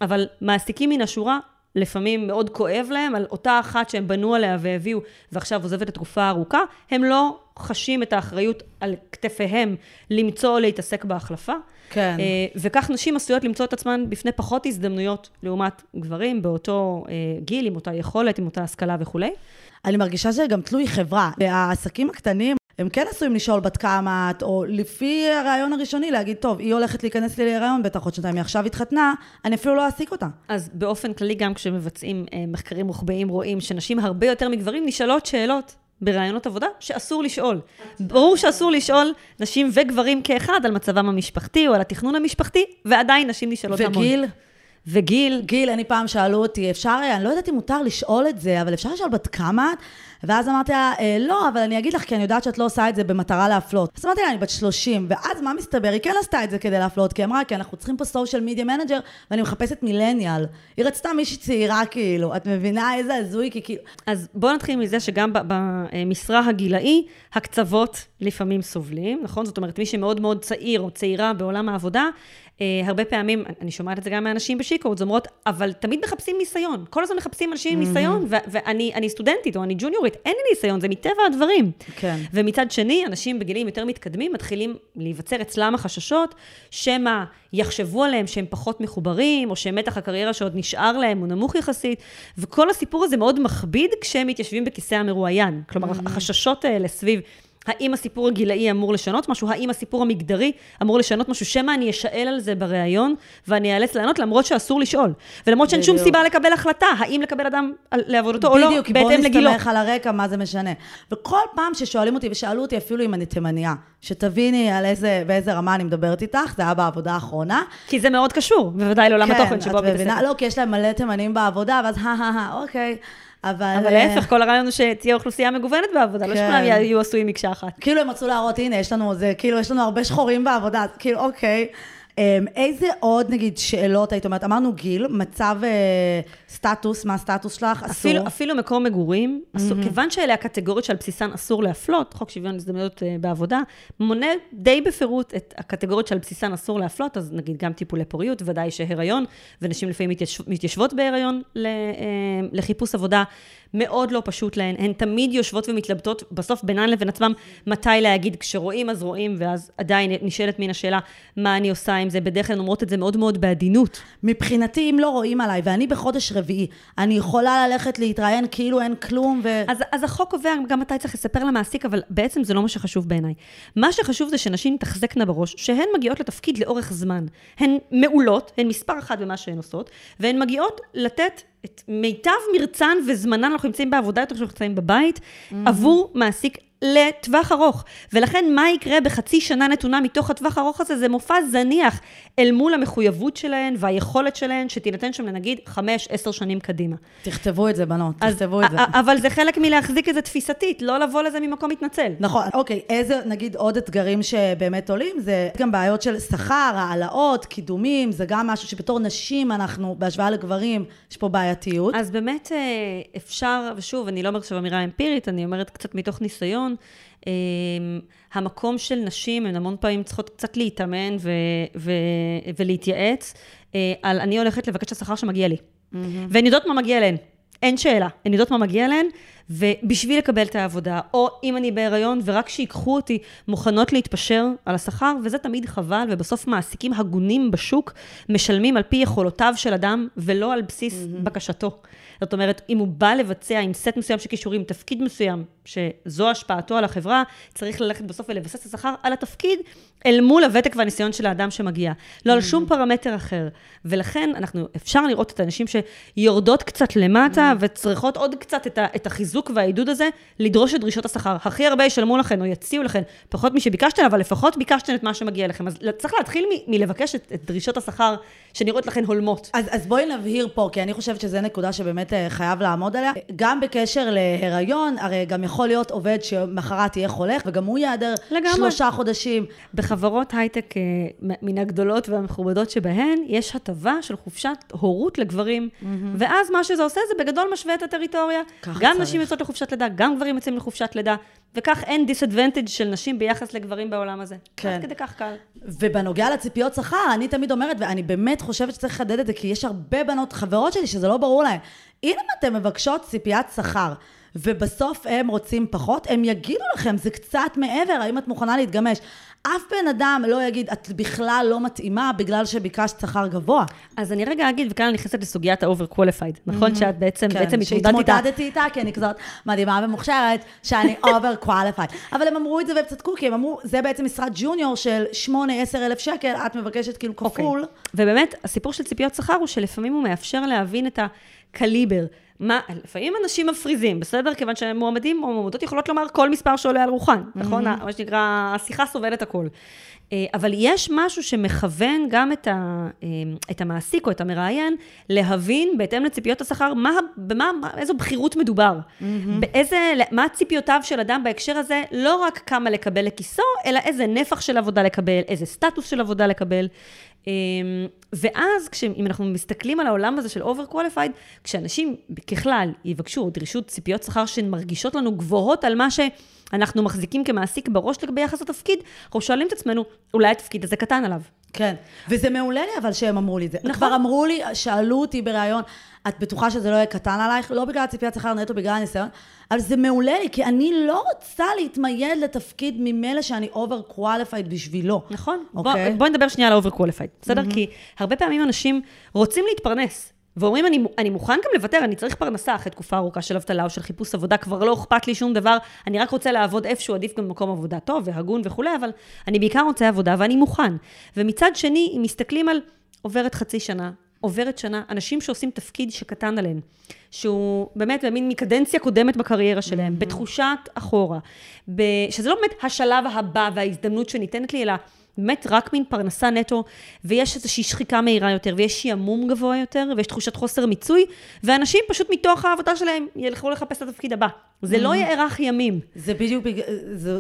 אבל מעסיקים מן השורה לפעמים מאוד כואב להם על אותה אחת שהם בנו עליה והביאו, ועכשיו עוזבת לתקופה ארוכה, הם לא חשים את האחריות על כתפיהם למצוא או להתעסק בהחלפה. כן. וכך נשים עשויות למצוא את עצמן בפני פחות הזדמנויות לעומת גברים, באותו גיל, עם אותה יכולת, עם אותה השכלה וכו'. אני מרגישה שזה גם תלוי חברה. העסקים הקטנים, הם כן עשויים לשאול בת כמה, או לפי הרעיון הראשוני להגיד, טוב, היא הולכת להיכנס לי להיריון בטח עוד שנתיים, היא עכשיו התחתנה, אני אפילו לא אעסיק אותה. אז באופן כללי, גם כשמבצעים מחקרים רוחביים, רואים שנשים הרבה יותר מגברים נשאלות שאלות ברעיונות עבודה שאסור לשאול. ברור שאסור לשאול נשים וגברים כאחד על מצבם המשפחתי או על התכנון המשפחתי, ועדיין נשים נשאלות המון. וגיל, אני פעם שאלו אותי, אפשר, אני לא יודעת אם מותר לשאול את זה, אבל אפשר לשאול בת כמה? ואז אמרתי לה, לא, אבל אני אגיד לך, כי אני יודעת שאת לא עושה את זה במטרה להפלות. אז אמרתי לה, אני בת 30, ואז מה מסתבר? היא כן עשתה את זה כדי להפלות, כי אמרה, כי אנחנו צריכים פה סושיאל מידיה מנג'ר, ואני מחפשת מילניאל. היא רצתה מישהי צעירה, כאילו, את מבינה איזה הזוי, כי כאילו... אז בואו נתחיל מזה שגם במשרה הגילאי, הקצוות לפעמים סובלים, נכון? זאת אומרת, מי שמאוד מאוד צעיר או צעירה בעולם העבודה, הרבה פעמים, אני שומעת את זה גם מאנשים בשיקות, אומרות, אבל תמיד מחפשים ניסיון. כל הזמן מחפשים אנשים ניסיון, ואני סטודנטית או אני ג'וניורית, אין לי ניסיון, זה מטבע הדברים. כן. ומצד שני, אנשים בגילים יותר מתקדמים מתחילים להיווצר אצלם החששות, שמה יחשבו עליהם שהם פחות מחוברים, או שמתח הקריירה שעוד נשאר להם הוא נמוך יחסית, וכל הסיפור הזה מאוד מכביד כשהם מתיישבים בכיסא המרואיין. כלומר, החששות האלה סביב, האם הסיפור הגילאי אמור לשנות משהו, האם הסיפור המגדרי אמור לשנות משהו, שמה אני אשאל על זה בראיון, ואני אאלץ לענות למרות שאסור לשאול. ולמרות שאין שום סיבה לקבל החלטה, האם לקבל אדם לעבודתו או לא, בהתאם לגילו. בדיוק, בוא נסתמך על הרקע, מה זה משנה. וכל פעם ששואלים אותי, ושאלו אותי אפילו אם אני תימניה, שתביני על באיזה רמה אני מדברת איתך, זה היה בעבודה האחרונה. כי זה מאוד קשור, בוודאי לעולם התוכן שבו מתעסק. לא, כי יש להם מלא תימנים בעבודה, ואז, אוקיי. אבל להפך, כל הרעיון הוא שתהיה אוכלוסייה מגוונת בעבודה, לא שכולם יהיו עשויים מקשה אחת. כאילו הם מצאו להראות, הנה, יש לנו זה, כאילו יש לנו הרבה שחורים בעבודה, כאילו, אוקיי. איזה עוד, נגיד, שאלות, היית אומרת, אמרנו גיל, מצב, סטטוס, מה הסטטוס שלך, אסור? אפילו מקום מגורים, כיוון שאלה הקטגוריות שעל בסיסן אסור להפלות, חוק שוויון הזדמנויות בעבודה, מונה די בפירוט את הקטגוריות שעל בסיסן אסור להפלות, אז נגיד גם טיפולי פוריות, ודאי שהיריון, ונשים לפעמים מתיישבות בהיריון לחיפוש עבודה, מאוד לא פשוט להן, הן תמיד יושבות ומתלבטות בסוף בינן לבין עצמם, מתי להגיד, כשרואים אז רואים, ואז עדיין נשאלת מן השאלה, מה אני עושה עם זה, בדרך כלל אומרות את זה מאוד מאוד בעדינות. מבחינתי, אם לא רואים עליי, ואני בחודש רביעי, אני יכולה ללכת להתראיין כאילו אין כלום ו... אז החוק עובר, גם אתה צריך לספר למעסיק, אבל בעצם זה לא מה שחשוב בעיניי. מה שחשוב זה שנשים תחזקנה בראש, שהן מגיעות לתפקיד לאורך זמן. הן מעולות, הן מספר אחת במה שהן עושות, והן מגיעות לתת את מיטב מרצן וזמנן, אנחנו נמצאים בעבודה, אנחנו נמצאים בבית, עבור מעסיק לטווח ארוך. ולכן מה יקרה בחצי שנה נתונה מתוך הטווח ארוך הזה, זה מופע זניח אל מול המחויבות שלהן והיכולת שלהן, שתינתן שם לנגיד 5-10 שנים קדימה. תכתבו את זה בנות, תכתבו את זה. אבל זה חלק מלהחזיק את זה תפיסתית, לא לבוא לזה ממקום מתנצל. נכון, אוקיי, איזה נגיד עוד אתגרים שבאמת עולים, זה גם בעיות של שכר, העלאות, קידומים, זה גם משהו שבתור נשים אנחנו, בהשוואה לגברים, יש פה בעייתיות. אז באמת אפשר, ושוב, אני לא אומרת אמירה אמפירית, אני אומרת קצת מתוך ניסיון, המקום של נשים, הן המון פעמים צריכות קצת להתאמן ולהתייעץ, על אני הולכת לבקש השכר שמגיע לי. והן יודעות מה מגיע להן. אין שאלה. הן יודעות מה מגיע להן, ובשביל לקבל את העבודה, או אם אני בהיריון, ורק שיקחו אותי מוכנות להתפשר על השכר, וזה תמיד חבל, ובסוף מעסיקים הגונים בשוק, משלמים על פי יכולותיו של אדם, ולא על בסיס בקשתו. זאת אומרת, אם הוא בא לבצע עם סט מסוים של כישורים, תפקיד מסוים, שזו השפעתו על החברה, צריך ללכת בסוף ולבסס את השכר על התפקיד, אל מול הוותק והניסיון של האדם שמגיע. לא על שום פרמטר אחר. ולכן אנחנו, אפשר לראות את האנשים שיורדות קצת למטה, וצריכות עוד קצת את החיזוק והעידוד הזה, לדרוש את דרישות השכר. הכי הרבה ישלמו לכן, או יציעו לכן, פחות משביקשתן, אבל לפחות ביקשתן את מה שמגיע לכם. אז צריך להתחיל מלבקש את דרישות השכר, שנראות לכן הולמות. אז בואי נבהיר פה, כי אני חושבת שזו נקודה שבאמת חייב לעמוד עליה. גם בקשר להיריון, הרי גם יכול להיות עובד שמחרת יהיה חולך, וגם הוא יעדר 3 חודשים. בחברות הייטק מן הגדולות והמכובדות שבהן, יש הטבה של חופשת הורות לגברים, ואז מה שזה עושה זה בגדול משווה את הטריטוריה. גם נשים יוצאות לחופשת לידה, גם גברים יוצאים לחופשת לידה, וכך אין דיסאדוונטג' של נשים ביחס לגברים בעולם הזה. עד כדי כך קל. ובנוגע לציפיות שכר, אני תמיד אומרת, ואני באמת חושבת שצריך לחדד את זה, כי יש הרבה בנות חברות שלי שזה לא ברור להן. אם אתן מבקשות ציפיית שכר, ובסוף הם רוצים פחות, הם יגידו לכם, זה קצת מעבר, האם את מוכנה להתגמש? אף בן אדם לא יגיד, את בכלל לא מתאימה, בגלל שביקשת שכר גבוה. אז אני רגע אגיד, וכאן אני נכנסת לסוגיית ה-overqualified, נכון? שאת בעצם התמודדתי איתה, כי אני כזאת מדהימה ומוכשרת, שאני overqualified. אבל הם אמרו את זה והם צדקו, כי הם אמרו, זה בעצם משרד ג'וניור של 8,000-10,000 שקל, את מבקשת כאילו כפול. ובאמת, הסיפור של ציפיות שכר הוא שלפעמים הוא מאפשר להבין את הקליבר. מה, לפעמים אנשים מפריזים, בסדר? כיוון שמועמדים או מועמדות יכולות לומר כל מספר שעולה על רוחן, נכון? מה שנקרא, השיחה סובלת הכל. אבל יש משהו שמכוון גם את המעסיק או את המראיין, להבין בהתאם לציפיות השכר, איזו בחירות מדובר. מה הציפיותיו של אדם בהקשר הזה, לא רק כמה לקבל לכיסו, אלא איזה נפח של עבודה לקבל, איזה סטטוס של עבודה לקבל. ואז, אם אנחנו מסתכלים על העולם הזה של overqualified, כשאנשים ככלל יבקשו דרישות ציפיות שכר שהן מרגישות לנו גבוהות על מה שאנחנו מחזיקים כמעסיק בראש ביחס לתפקיד, אנחנו שואלים את עצמנו, אולי התפקיד הזה קטן עליו. כן, וזה מעולה לי אבל שהם אמרו לי את זה. נכון. כבר אמרו לי, שאלו אותי בראיון, את בטוחה שזה לא יהיה קטן עלייך, לא בגלל הציפיית שכר נטו, בגלל הניסיון, אבל זה מעולה לי, כי אני לא רוצה להתמייד לתפקיד ממילא שאני overqualified בשבילו. נכון, okay. בוא נדבר שנייה על overqualified, בסדר? כי הרבה פעמים אנשים רוצים להתפרנס, ואומרים, אני מוכן גם לוותר, אני צריך פרנסה אחרי תקופה ארוכה של אבטלה או של חיפוש עבודה, כבר לא אכפת לי שום דבר, אני רק רוצה לעבוד איפשהו, עדיף גם במקום עבודה טוב והגון וכולי, אבל אני בעיקר רוצה עבודה ואני מוכן. ומצד שני, אם מסתכלים על עוברת חצי שנה, עוברת שנה, אנשים שעושים תפקיד שקטן עליהם, שהוא באמת במין מקדנציה קודמת בקריירה שלהם, בתחושת אחורה, שזה לא באמת השלב הבא וההזדמנות שניתנת לי, אלא באמת רק מין פרנסה נטו, ויש איזושהי שחיקה מהירה יותר, ויש שיעמום גבוה יותר, ויש תחושת חוסר מיצוי, ואנשים פשוט מתוך העבודה שלהם ילכו לחפש את התפקיד הבא. זה לא יארך ימים. זה בדיוק,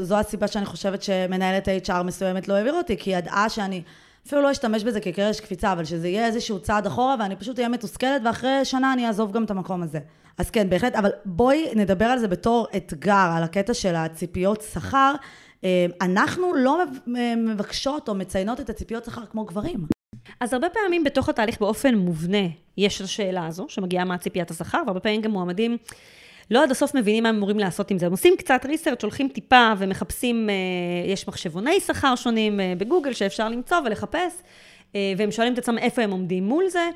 זו הסיבה שאני חושבת שמנהלת HR מסוימת לא העביר אותי, כי ידעה שאני אפילו לא אשתמש בזה כקרש קפיצה, אבל שזה יהיה איזשהו צעד אחורה, ואני פשוט אהיה מתוסכלת, ואחרי שנה אני אעזוב גם את המקום הזה. אז כן, בהחלט, אבל בואי נדבר על זה בתור אתגר, על הקטע של הציפיות שכר. אנחנו לא מבקשות או מציינות את הציפיות שכר כמו גברים. אז הרבה פעמים בתוך התהליך באופן מובנה יש השאלה הזו שמגיעה מהציפיית השכר, והרבה פעמים גם מועמדים לא עד הסוף מבינים מה הם אמורים לעשות עם זה. הם עושים קצת ריסרצ', הולכים טיפה ומחפשים, יש מחשבוני שכר שונים בגוגל שאפשר למצוא ולחפש, והם שואלים את עצמם איפה הם עומדים מול זה,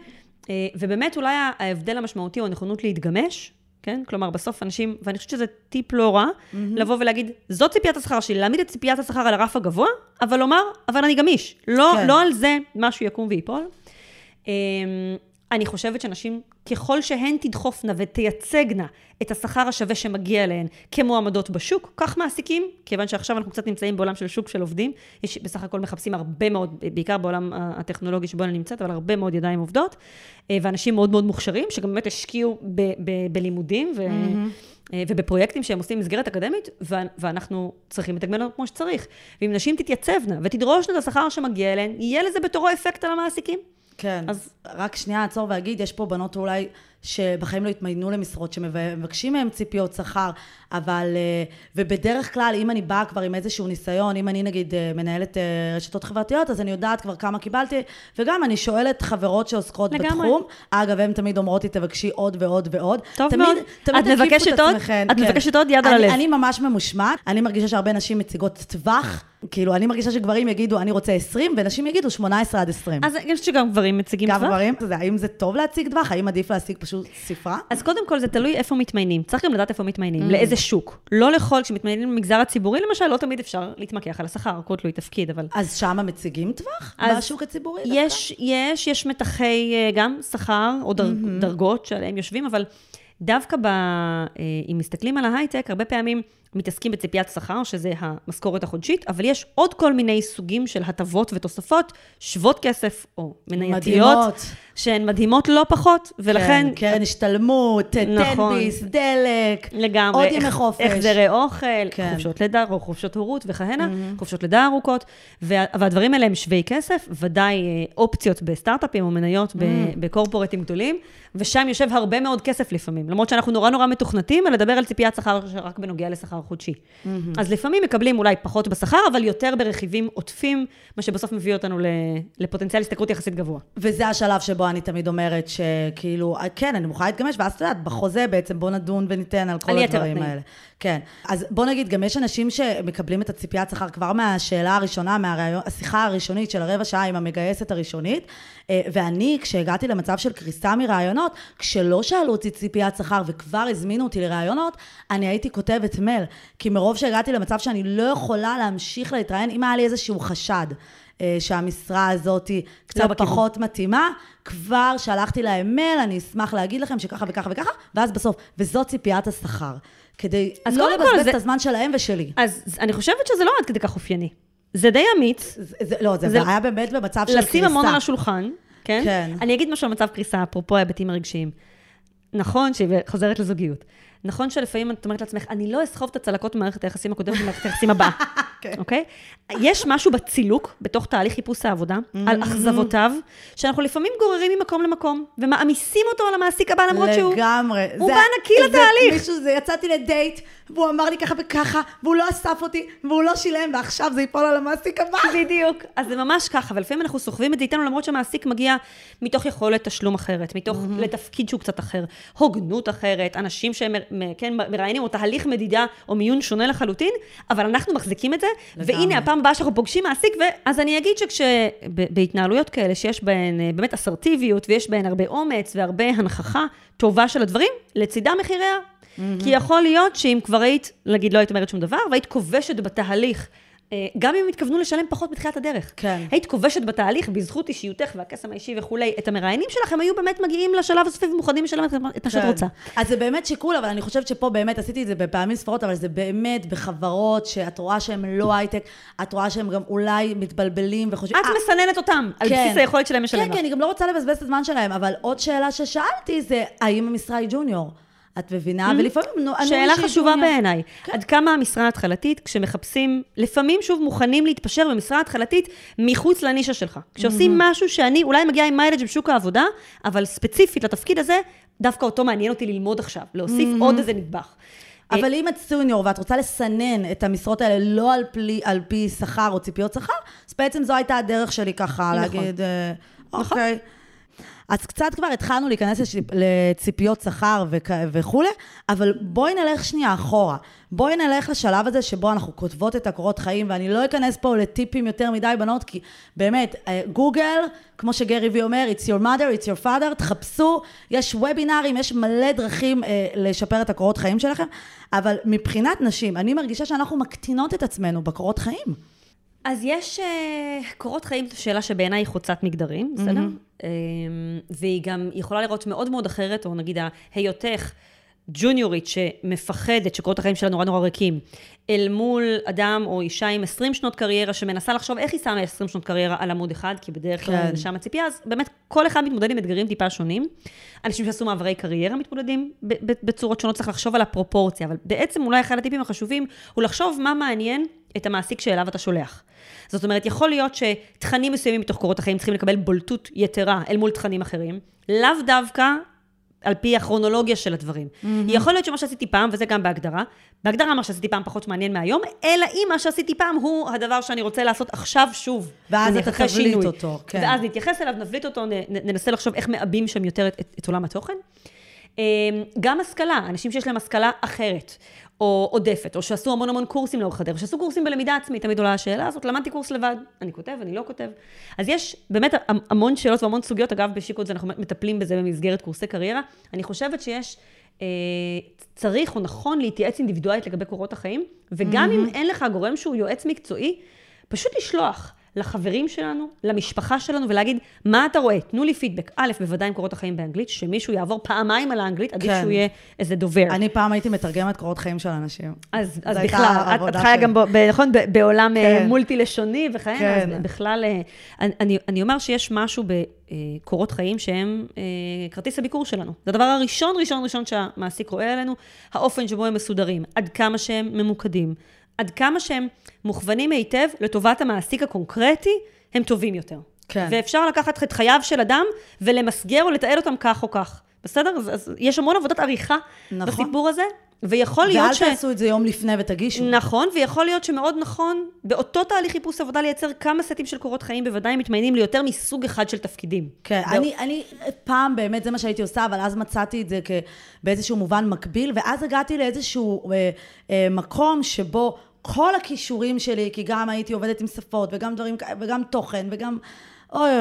ובאמת אולי ההבדל המשמעותי הוא הנכונות להתגמש, כן? כלומר, בסוף אנשים, ואני חושבת שזה טיפ לא רע, לבוא ולהגיד, זאת ציפיית השכר שלי, להעמיד את ציפיית השכר על הרף הגבוה, אבל לומר, אבל אני גמיש. לא על זה משהו יקום ויפול. אני חושבת שנשים, ככל שהן תדחופנה ותייצגנה את השכר השווה שמגיע אליהן כמועמדות בשוק, כך מעסיקים, כיוון שעכשיו אנחנו קצת נמצאים בעולם של שוק של עובדים, יש בסך הכל מחפשים הרבה מאוד, בעיקר בעולם הטכנולוגי שבו אני נמצאת, אבל הרבה מאוד ידיים עובדות, ואנשים מאוד מאוד מוכשרים, שגם באמת השקיעו בלימודים ובפרויקטים שהם עושים מסגרת אקדמית, ואנחנו צריכים לתגמל כמו שצריך. ואם נשים תתייצבנה ותדרושנה את השכר שמגיע אליהן, יהיה לזה בתורו אפקט על המעסיקים. כן, אז רק שנייה עצור ואגיד, יש פה בנות אולי שבחיים לא התמיינו למשרות, שמבקשים מהם ציפיות שכר, אבל, ובדרך כלל, אם אני באה כבר עם איזשהו ניסיון, אם אני נגיד מנהלת רשתות חברתיות, אז אני יודעת כבר כמה קיבלתי, וגם אני שואלת חברות שעוסקות לגמרי. בתחום, אגב, הן תמיד אומרות, תבקשי עוד ועוד ועוד. טוב תמיד, מאוד, תמיד את מבקשת עוד, עצמכן, את כן. מבקשת עוד יד על הלב. אני ממש ממושמעת, אני מרגישה שהרבה נשים מציגות טווח, כאילו אני מרגישה שגברים יגידו, אני רוצה 20, ונשים יגידו 18 עד 20. אז יש שגם גברים מציגים טווח? גם גברים, האם זה טוב להציג טווח? האם עדיף להציג פשוט ספרה? אז קודם כל זה תלוי איפה מתמיינים. צריך גם לדעת איפה מתמיינים, לאיזה שוק. לא לכל, כשמתמיינים במגזר הציבורי, למשל, לא תמיד אפשר להתמקח על השכר, כל תלוי תפקיד, אבל... אז שמה מציגים טווח? בשוק הציבורי? יש מתחי גם שכר, או דרגות שעליהם יושבים, אבל דווקא אם מסתכלים על ההייטק, הרבה פעמים מתעסקים בציפיית שכר, שזה המשכורת החודשית, אבל יש עוד כל מיני סוגים של הטבות ותוספות, שוות כסף או מנייתיות, שהן מדהימות לא פחות, ולכן... קרן השתלמות, טנביס, דלק, עוד ימי חופש. החזרי אוכל, חופשות לידה, או חופשות הורות וכהנה, חופשות לידה ארוכות, והדברים האלה הם שווי כסף, ודאי אופציות בסטארט-אפים או מניות בקורפורטים גדולים, ושם יושב הרבה מאוד כסף לפעמים, למרות שאנחנו נורא מתוכנתים, ולדבר על ציפיית שכר שרק בנוגע לשכר חודשי. אז לפעמים מקבלים אולי פחות בשכר, אבל יותר ברכיבים עוטפים, מה שבסוף מביא אותנו לפוטנציאל הסתכרות יחסית גבוה. וזה השלב שבו אני תמיד אומרת שכאילו, כן, אני מוכנה להתגמש, ואז אתה יודעת, בחוזה בעצם בוא נדון וניתן על כל הדברים האלה. כן. אז בוא נגיד, גם יש אנשים שמקבלים את הציפיית שכר כבר מהשאלה הראשונה, מהשיחה הראשונית של הרבע שעה עם המגייסת הראשונית, ואני, כשהגעתי למצב של קריסה מראיונות, כשלא שאלו אותי ציפיית שכר וכבר הזמינו אותי לראיונות, אני הייתי כותבת מייל, כי מרוב שהגעתי למצב שאני לא יכולה להמשיך להתראיין, אם היה לי איזשהו חשד שהמשרה הזאת קצת פחות מתאימה, כבר שלחתי להם מייל, אני אשמח להגיד לכם שככה וככה וככה, ואז בסוף, וזאת ציפיית השכר, כדי לא לבזבז את הזמן שלהם ושלי. אז אני חושבת שזה לא עד כדי כך אופייני. זה די אמיץ. לא, זה היה באמת במצב של קריסה. לשים המון על השולחן, כן? אני אגיד משהו על מצב קריסה, אפרופו ההיבטים הרגשיים. נכון, שהיא חוזרת לזוגיות. נכון שלפעמים את אומרת לעצמך, אני לא אסחוב את הצלקות במערכת היחסים הקודמת במערכת היחסים הבאה. אוקיי? יש משהו בצילוק, בתוך תהליך חיפוש העבודה, על אכזבותיו, שאנחנו לפעמים גוררים ממקום למקום, ומאמיסים אותו על המעסיק הבא, למרות שהוא... לגמרי. הוא בא נקי לתהליך. יצאתי לדייט, והוא אמר לי ככה וככה, והוא לא אסף אותי, והוא לא שילם, ועכשיו זה ייפול על המעסיק הבא. בדיוק. אז זה ממש ככה, ולפעמים אנחנו סוחבים את זה איתנו, למרות שהמעסיק מגיע מתוך יכולת תשלום אחרת, מתוך לתפקיד שהוא קצת אחר, הוגנות אחרת, אנשים שהם כן, מראיינים, או תהליך מדידה, או מיון שונה לחלוטין, אבל אנחנו מחזיקים את זה, והנה הפעם הבאה שאנחנו פוגשים מעסיק, ואז אני אגיד שבהתנהלויות כאלה, שיש בהן באמת אסרטיביות, ויש בהן הרבה אומץ, והרבה הנכחה טובה של הדברים, לצידה מחיריה, כי יכול להיות שאם כבר היית, להגיד, לא היית אומרת שום דבר, והיית כובשת בתהליך, גם אם התכוונו לשלם פחות בתחילת הדרך. היית כובשת בתהליך, בזכות אישיותך והקסם האישי וכולי, את המראיינים שלך, הם היו באמת מגיעים לשלב הסופי ומוכנים לשלם את מה שאת רוצה. אז זה באמת שיקול, אבל אני חושבת שפה באמת עשיתי את זה בפעמים ספרות, אבל זה באמת בחברות שאת רואה שהם לא הייטק, את רואה שהם גם אולי מתבלבלים וחושבים... את מסננת אותם על בסיס היכולת שלהם לשלם. כן, אני גם לא רוצה לבזבז את הזמן שלהם, אבל עוד שאלה ששאלתי זה, האם המשרה היא ג'וניור? את מבינה, ולפעמים... שאלה חשובה בעיניי. עד כמה המשרה התחלתית, כשמחפשים, לפעמים שוב מוכנים להתפשר במשרה התחלתית, מחוץ לנישה שלך. כשעושים משהו שאני אולי מגיעה עם מיילג' בשוק העבודה, אבל ספציפית לתפקיד הזה, דווקא אותו מעניין אותי ללמוד עכשיו, להוסיף עוד איזה נדבך. אבל אם את סוניור ואת רוצה לסנן את המשרות האלה לא על פי שכר או ציפיות שכר, אז בעצם זו הייתה הדרך שלי ככה להגיד, אוקיי. אז קצת כבר התחלנו להיכנס לציפיות שכר וכו', אבל בואי נלך שנייה אחורה. בואי נלך לשלב הזה שבו אנחנו כותבות את הקורות חיים, ואני לא אכנס פה לטיפים יותר מדי בנות, כי באמת, גוגל, כמו שגרי וי אומר, it's your mother, it's your father, תחפשו, יש וובינרים, יש מלא דרכים לשפר את הקורות חיים שלכם, אבל מבחינת נשים, אני מרגישה שאנחנו מקטינות את עצמנו בקורות חיים. אז יש קורות חיים, זו שאלה שבעיניי היא חוצת מגדרים, בסדר? והיא גם יכולה לראות מאוד מאוד אחרת, או נגיד היותך ג'וניורית שמפחדת שקורות החיים שלה נורא נורא ריקים, אל מול אדם או אישה עם 20 שנות קריירה, שמנסה לחשוב איך היא שמה 20 שנות קריירה על עמוד אחד, כי בדרך כלל שם הציפייה, אז באמת כל אחד מתמודד עם אתגרים טיפה שונים. אנשים שעשו מעברי קריירה מתמודדים בצורות שונות, צריך לחשוב על הפרופורציה, אבל בעצם אולי אחד הטיפים החשובים הוא לחשוב מה מעניין את המעסיק שאליו אתה שולח. זאת אומרת, יכול להיות שתכנים מסוימים מתוך קורות החיים צריכים לקבל בולטות יתרה אל מול תכנים אחרים, לאו דווקא על פי הכרונולוגיה של הדברים. יכול להיות שמה שעשיתי פעם, וזה גם בהגדרה, בהגדרה מה שעשיתי פעם פחות מעניין מהיום, אלא אם מה שעשיתי פעם הוא הדבר שאני רוצה לעשות עכשיו שוב. ואז אתה תבליט אותו. כן. ואז נתייחס אליו, נבליט אותו, ננסה לחשוב איך מאבים שם יותר את עולם התוכן. גם השכלה, אנשים שיש להם השכלה אחרת, או עודפת, או שעשו המון המון קורסים לאורך הדרך, שעשו קורסים בלמידה עצמית, תמיד עולה השאלה הזאת, למדתי קורס לבד, אני כותב, אני לא כותב. אז יש באמת המון שאלות והמון סוגיות, אגב, בשיקות זה אנחנו מטפלים בזה במסגרת קורסי קריירה. אני חושבת שיש, צריך או נכון להתייעץ אינדיבידואלית לגבי קורות החיים, וגם אם אין לך גורם שהוא יועץ מקצועי, פשוט לשלוח לחברים שלנו, למשפחה שלנו, ולהגיד, מה אתה רואה? תנו לי פידבק. א', בוודאי עם קורות החיים באנגלית, שמישהו יעבור פעמיים על האנגלית, עדיף שהוא יהיה איזה דובר. אני פעם הייתי מתרגמת קורות חיים של אנשים. אז בכלל, את חיה גם בעולם מולטי-לשוני, וכן, אז בכלל, אני אומר שיש משהו בקורות חיים שהם כרטיס הביקור שלנו. זה הדבר הראשון שהמעסיק רואה עלינו, האופן שבו הם מסודרים, עד כמה שהם ממוקדים. עד כמה שהם מוכוונים היטב לטובת המעסיק הקונקרטי, הם טובים יותר. כן. ואפשר לקחת את חייו של אדם ולמסגר או לתאר אותם כך או כך. בסדר? אז יש המון עבודת עריכה בסיפור הזה. ויכול להיות ואל תעשו את זה יום לפני ותגישו. נכון, ויכול להיות שמאוד נכון, באותו תהליך חיפוש עבודה לייצר כמה סטים של קורות חיים, בוודאי מתמיינים ליותר מסוג אחד של תפקידים. כן, אני פעם באמת זה מה שהייתי עושה, אבל אז מצאתי את זה באיזשהו מובן מקביל, ואז הגעתי לאיזשהו מקום שבו כל הכישורים שלי, כי גם הייתי עובדת עם שפות, וגם דברים, וגם תוכן,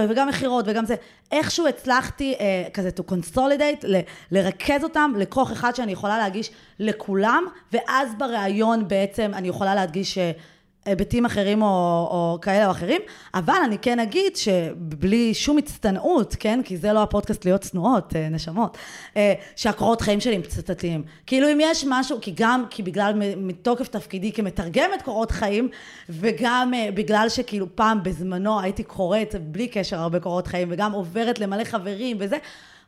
וגם מחירות, וגם זה. איכשהו הצלחתי, כזה, to consolidate, לרכז אותם, לכוח אחד שאני יכולה להגיש לכולם, ואז ברעיון בעצם אני יכולה להדגיש היבטים אחרים או כאלה או אחרים, אבל אני כן אגיד שבלי שום הצטנעות, כן? כי זה לא הפודקאסט להיות צנועות, נשמות, שהקורות חיים שלי מצטטים. כאילו אם יש משהו, כי בגלל מתוקף תפקידי כמתרגמת קורות חיים, וגם בגלל שכאילו פעם בזמנו הייתי קוראת בלי קשר הרבה קורות חיים, וגם עוברת למלא חברים וזה,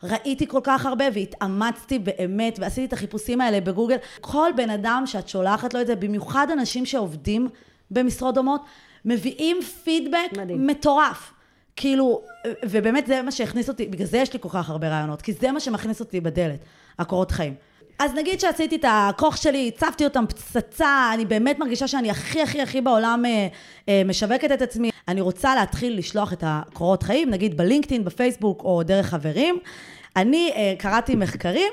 ראיתי כל כך הרבה והתאמצתי באמת, ועשיתי את החיפושים האלה בגוגל. כל בן אדם שאת שולחת לו את זה, במיוחד אנשים שעובדים במשרות דומות, מביאים פידבק מטורף. כאילו, ובאמת זה מה שהכניס אותי, בגלל זה יש לי כל כך הרבה רעיונות, כי זה מה שמכניס אותי בדלת, הקורות חיים. אז נגיד שעשיתי את הכוח שלי, צפתי אותם פצצה, אני באמת מרגישה שאני הכי בעולם משווקת את עצמי. אני רוצה להתחיל לשלוח את הקורות חיים, נגיד בלינקדאין, בפייסבוק או דרך חברים. אני קראתי מחקרים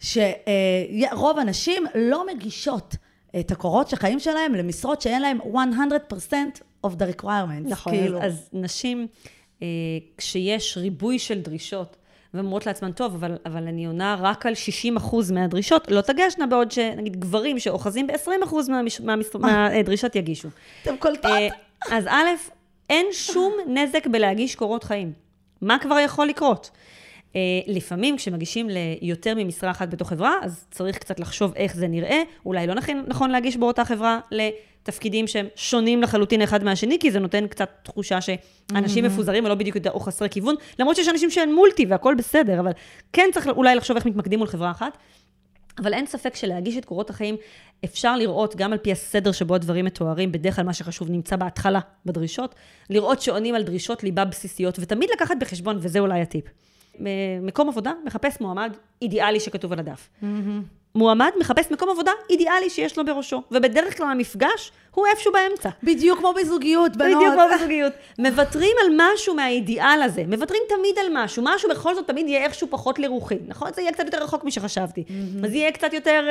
שרוב הנשים לא מגישות את הקורות שחיים שלהם למשרות שאין להם 100% of the requirements. נכון, כאילו. אז נשים, כשיש ריבוי של דרישות, ואומרות לעצמן טוב, אבל אני עונה רק על 60% מהדרישות, לא תגשנה בעוד שנגיד גברים שאוחזים ב-20% מהדרישות יגישו. אתם קולטות? אז א', אין שום נזק בלהגיש קורות חיים. מה כבר יכול לקרות? לפעמים כשמגישים ליותר ממשרה אחת בתוך חברה, אז צריך קצת לחשוב איך זה נראה, אולי לא נכון להגיש באותה חברה לתפקידים שהם שונים לחלוטין אחד מהשני, כי זה נותן קצת תחושה שאנשים מפוזרים ולא בדיוק או חסרי כיוון, למרות שיש אנשים שהן מולטי והכל בסדר, אבל כן צריך אולי לחשוב איך מתמקדים מול חברה אחת, אבל אין ספק שלהגיש את קורות החיים אפשר לראות גם על פי הסדר שבו הדברים מתוארים, בדרך כלל מה שחשוב נמצא בהתחלה בדרישות, לראות שעונים על דרישות ליבה בסיסיות, ותמיד לקחת בחשבון, וזה אולי הטיפ. מקום עבודה, מחפש מועמד אידיאלי שכתוב על הדף. מועמד מחפש מקום עבודה אידיאלי שיש לו בראשו, ובדרך כלל המפגש הוא איפשהו באמצע. בדיוק כמו בזוגיות, בנות. בדיוק כמו בזוגיות. מבטרים על משהו מהאידיאל הזה, מבטרים תמיד על משהו, משהו בכל זאת תמיד יהיה איכשהו פחות לרוחי, נכון? זה יהיה קצת יותר רחוק משחשבתי. אז יהיה קצת יותר,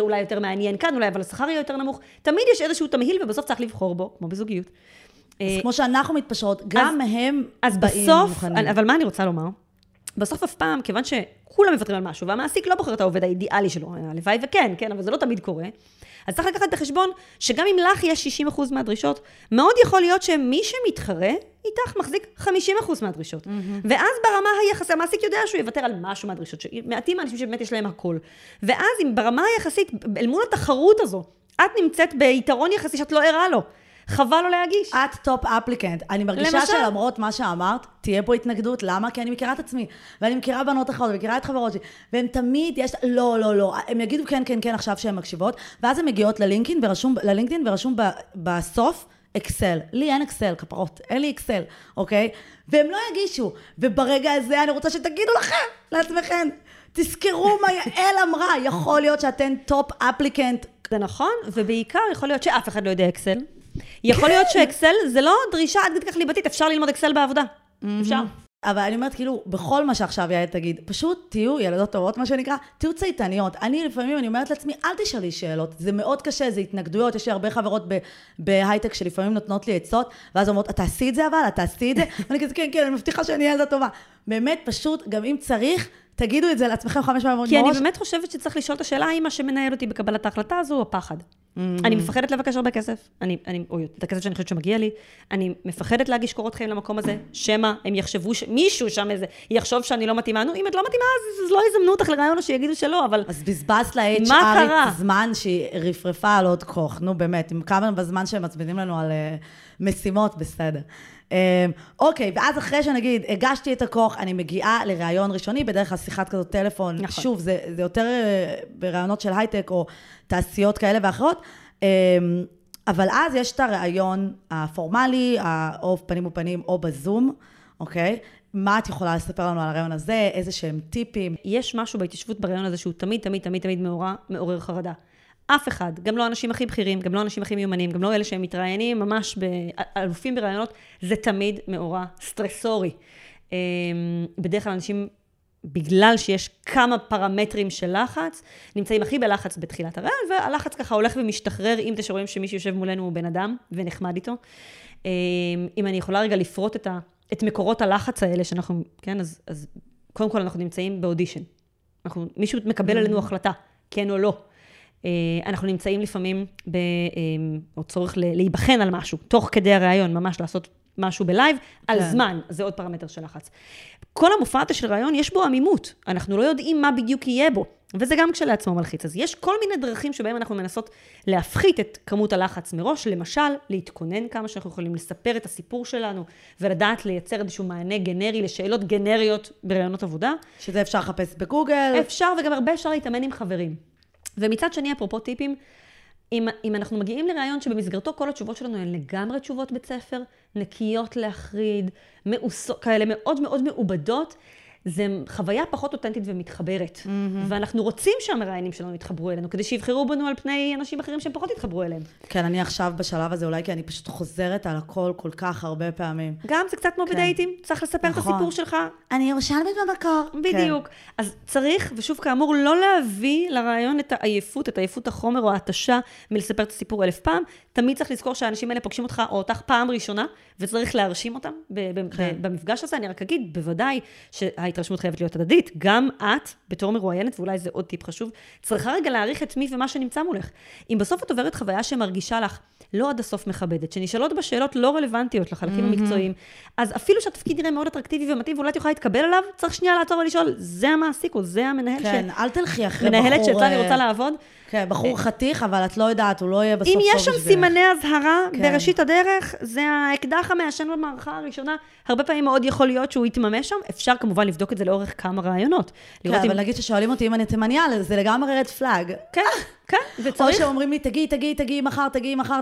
אולי יותר מעניין כאן, אולי אבל השכר יהיה יותר נמוך. תמיד יש איזשהו תמהיל ובסוף צריך לבחור בו, כמו בזוגיות. אז כמו שאנחנו מתפשרות, גם מהם באים מוכנים. אבל מה אני רוצה לומר? בסוף אף פעם, כיוון שכולם מוותרים על משהו, והמעסיק לא בוחר את העובד האידיאלי שלו, הלוואי וכן, כן, אבל זה לא תמיד קורה. אז צריך לקחת את החשבון, שגם אם לך יש 60% מהדרישות, מאוד יכול להיות שמי שמתחרה, איתך מחזיק 50% מהדרישות. ואז ברמה היחסית, המעסיק יודע שהוא יוותר על משהו מהדרישות, מעטים האנשים שבאמת יש להם הכל. ואז אם ברמה היחסית, אל מול התחרות הזו, את נמצאת ביתרון יחסי שאת לא ערה לו. חבל לא להגיש. את טופ אפליקנט. אני מרגישה למשל? שלמרות מה שאמרת, תהיה פה התנגדות. למה? כי אני מכירה את עצמי, ואני מכירה בנות אחרות, מכירה את חברות שלי, והם תמיד יש... לא, לא, לא. הם יגידו כן, כן, כן, עכשיו שהן מקשיבות, ואז הן מגיעות ללינקדין ורשום בסוף אקסל. לי אין אקסל, כפרות. אין לי אקסל, אוקיי? והם לא יגישו. וברגע הזה אני רוצה שתגידו לכם, לעצמכם. תזכרו מה יעל אמרה. יכול להיות שאתן טופ אפליקנט. זה נכון, ובעיקר יכול להיות שאף אחד לא יודע אקסל. יכול להיות שאקסל זה לא דרישה עד כדי כך ליבתית, אפשר ללמוד אקסל בעבודה. אפשר. אבל אני אומרת, כאילו, בכל מה שעכשיו יעל תגיד, פשוט תהיו ילדות טובות, מה שנקרא, תהיו צייתניות. אני לפעמים, אני אומרת לעצמי, אל תשאלי שאלות, זה מאוד קשה, זה התנגדויות, יש לי הרבה חברות בהייטק שלפעמים נותנות לי עצות, ואז אומרות, אתה עשי את זה אבל, אתה עשי את זה, ואני כזה, כן, כן, אני מבטיחה שאני ילדה טובה. באמת, פשוט, גם אם צריך, תגידו את זה לעצמכם 500 מראש. כי אני באמת חושבת שצריך לשאול את השאלה, האם מה שמנהל אותי בקבלת ההחלטה הזו, הפחד. אני מפחדת לבקש הרבה כסף, או את הכסף שאני חושבת שמגיע לי, אני מפחדת להגיש קורות חיים למקום הזה, שמה, הם יחשבו, מישהו שם איזה, יחשוב שאני לא מתאימה, נו, אם את לא מתאימה, אז לא יזמנו אותך לרעיון או שיגידו שלא, אבל... אז בזבז לה את שארית זמן שהיא רפרפה על עוד כוח, נו באמת, עם כמה בזמן שהם מצבינים לנו על משימות, בסדר. אוקיי, ואז אחרי שנגיד, הגשתי את הכוח, אני מגיעה לרעיון ראשוני, בדרך כלל שיחת כזאת טלפון, נכון. שוב, זה יותר ברעיונות של הייטק או תעשיות כאלה ואחרות, אבל אז יש את הרעיון הפורמלי, או פנים ופנים או בזום, אוקיי? מה את יכולה לספר לנו על הרעיון הזה, איזה שהם טיפים? יש משהו בהתיישבות ברעיון הזה שהוא תמיד, תמיד, תמיד, תמיד מעורר חרדה. אף אחד, גם לא האנשים הכי בכירים, גם לא האנשים הכי מיומנים, גם לא אלה שהם מתראיינים, ממש באלופים ברעיונות, זה תמיד מאורע סטרסורי. בדרך כלל אנשים, בגלל שיש כמה פרמטרים של לחץ, נמצאים הכי בלחץ בתחילת הרעיון, והלחץ ככה הולך ומשתחרר, אם תשאורים שמישהו יושב מולנו הוא בן אדם, ונחמד איתו. אם אני יכולה רגע לפרוט את מקורות הלחץ האלה שאנחנו, כן, אז קודם כל אנחנו נמצאים באודישן. מישהו מקבל עלינו החלטה, כן או לא. אנחנו נמצאים לפעמים או צורך להיבחן על משהו, תוך כדי הרעיון, ממש לעשות משהו בלייב, על זמן, זה עוד פרמטר של לחץ. כל המופע של רעיון יש בו עמימות, אנחנו לא יודעים מה בדיוק יהיה בו, וזה גם כשלעצמו מלחיץ. אז יש כל מיני דרכים שבהם אנחנו מנסות להפחית את כמות הלחץ מראש, למשל, להתכונן כמה שאנחנו יכולים לספר את הסיפור שלנו, ולדעת לייצר איזשהו מענה גנרי לשאלות גנריות ברעיונות עבודה. שזה אפשר לחפש בגוגל. אפשר, וגם הרבה אפשר להתאמן עם חברים. ומצד שני, אפרופו טיפים, אם אנחנו מגיעים לרעיון שבמסגרתו כל התשובות שלנו הן לגמרי תשובות בית ספר, נקיות להחריד, כאלה מאוד מאוד מעובדות, זו חוויה פחות אותנטית ומתחברת. ואנחנו רוצים שהמראיינים שלנו יתחברו אלינו, כדי שיבחרו בנו על פני אנשים אחרים שהם פחות יתחברו אליהם. כן, אני עכשיו בשלב הזה אולי, כי אני פשוט חוזרת על הכל כל כך הרבה פעמים. גם זה קצת כמו בדייטים, צריך לספר את הסיפור שלך. אני ירושלמית במקור. בדיוק. אז צריך, ושוב כאמור, לא להביא לרעיון את העייפות החומר או ההתשה, מלספר את הסיפור 1000 פעם. תמיד צריך לזכור שהאנשים האלה פוגשים אותך או אותך פעם ראשונה, וצריך להרשים אותם במפגש הזה. אני רק אגיד, בוודאי ההתרשמות חייבת להיות הדדית, גם את, בתור מרואיינת, ואולי זה עוד טיפ חשוב, צריכה רגע להעריך את מי ומה שנמצא מולך. אם בסוף את עוברת חוויה שמרגישה לך לא עד הסוף מכבדת, שנשאלות בשאלות לא רלוונטיות לחלקים המקצועיים, אז אפילו שהתפקיד נראה מאוד אטרקטיבי ומתאים, ואולי תוכל להתקבל עליו, צריך שנייה לעצור ולשאול, זה המעסיק או זה המנהל כן, אל תלכי אחרי מנהלת שאצלה אני רוצה לעבוד. כן, בחור חתיך, אבל את לא יודעת, הוא לא יהיה בסוף טוב בשבילך. אם יש שם סימני אזהרה בראשית הדרך, זה האקדח המעשן במערכה הראשונה, הרבה פעמים מאוד יכול להיות שהוא יתממש שם, אפשר כמובן לבדוק את זה לאורך כמה רעיונות. כן, אבל להגיד ששואלים אותי אם אני תימניאל, זה לגמרי רד פלאג. כן, כן, וצריך. או שאומרים לי, תגיעי מחר,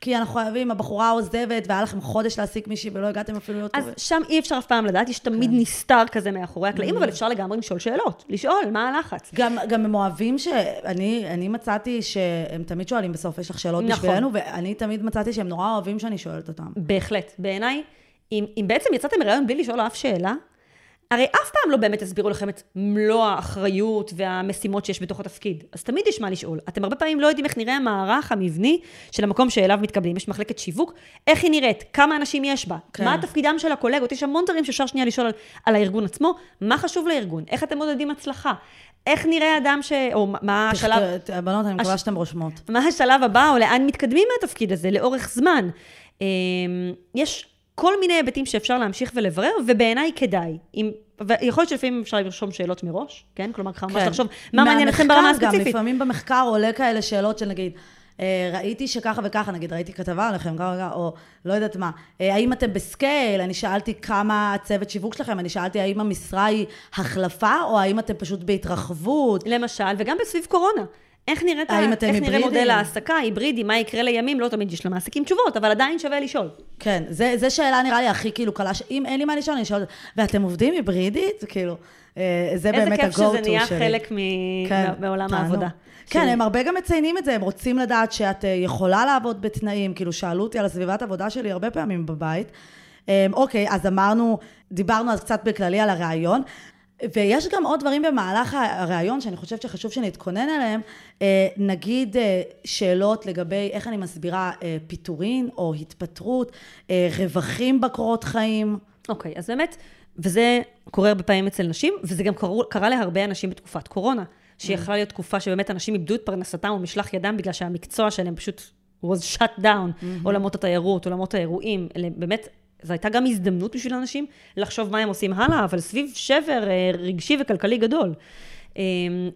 כי אנחנו חייבים, הבחורה עוזבת, והיה לכם חודש להעסיק מישהי, ולא הגעתם אפילו להיות טובה. אז שם אי אפשר אף פעם לדעת, יש תמיד נסתר כזה מאחורי הקלעים, אבל אפשר לגמרי לשאול שאלות, לשאול מה הלחץ. גם הם אוהבים שאני מצאתי שהם תמיד שואלים בסוף, יש לך שאלות בשבילנו, ואני תמיד מצאתי שהם נורא אוהבים שאני שואלת אותם. בהחלט, בעיניי, אם בעצם יצאתם מראיון בלי לשאול אף שאלה, הרי אף פעם לא באמת הסבירו לכם את מלוא האחריות והמשימות שיש בתוך התפקיד. אז תמיד יש מה לשאול. אתם הרבה פעמים לא יודעים איך נראה המערך המבני של המקום שאליו מתקבלים. יש מחלקת שיווק, איך היא נראית, כמה אנשים יש בה, כן. מה התפקידם של הקולגות. יש המון דברים שאפשר שנייה לשאול על הארגון עצמו, מה חשוב לארגון, איך אתם מודדים הצלחה. איך נראה אדם או מה השלב... הבנות, אני מקווה שאתם רושמות. מה השלב הבא, או לאן מתקדמים מהתפקיד הזה, לאורך זמן. יש כל מיני היבטים שאפשר להמשיך ולברר, ובעיניי כדאי. יכול להיות שלפעמים אפשר לרשום שאלות מראש, כן? כלומר, ככה ממש לחשוב, מה מעניין אתכם ברמה הספציפית? לפעמים במחקר עולה כאלה שאלות של נגיד, ראיתי שככה וככה, נגיד, ראיתי כתבה עליכם, או לא יודעת מה, האם אתם בסקייל? אני שאלתי כמה הצוות שיווק שלכם, אני שאלתי האם המשרה היא החלפה, או האם אתם פשוט בהתרחבות? למשל, וגם בסביב קורונה. איך נראה מודל העסקה, היברידי, מה יקרה לימים, לא תמיד יש למעסיקים תשובות, אבל עדיין שווה לשאול. כן, זה שאלה נראה לי הכי כאילו קלה, אם אין לי מה לשאול, אני אשאל, ואתם עובדים היברידית? כאילו, זה באמת הגו-טו שלי. איזה כיף שזה נהיה חלק מעולם העבודה. כן, הם הרבה גם מציינים את זה, הם רוצים לדעת שאת יכולה לעבוד בתנאים, כאילו שאלו אותי על הסביבת עבודה שלי הרבה פעמים בבית. אוקיי, אז דיברנו אז קצת בכללי על הרעיון, ויש גם עוד דברים במהלך הרעיון שאני חושבת שחשוב שנתכונן עליהם, נגיד שאלות לגבי איך אני מסבירה פיטורין או התפטרות, רווחים בקורות חיים. אוקיי, אז באמת, וזה קורה הרבה פעמים אצל נשים, וזה גם קרה להרבה אנשים בתקופת קורונה, שיכלה להיות תקופה שבאמת אנשים איבדו את פרנסתם ומשלח ידם בגלל שהמקצוע שלהם פשוט was shut down, עולמות התיירות, עולמות האירועים, באמת... זו הייתה גם הזדמנות בשביל אנשים לחשוב מה הם עושים הלאה, אבל סביב שבר רגשי וכלכלי גדול.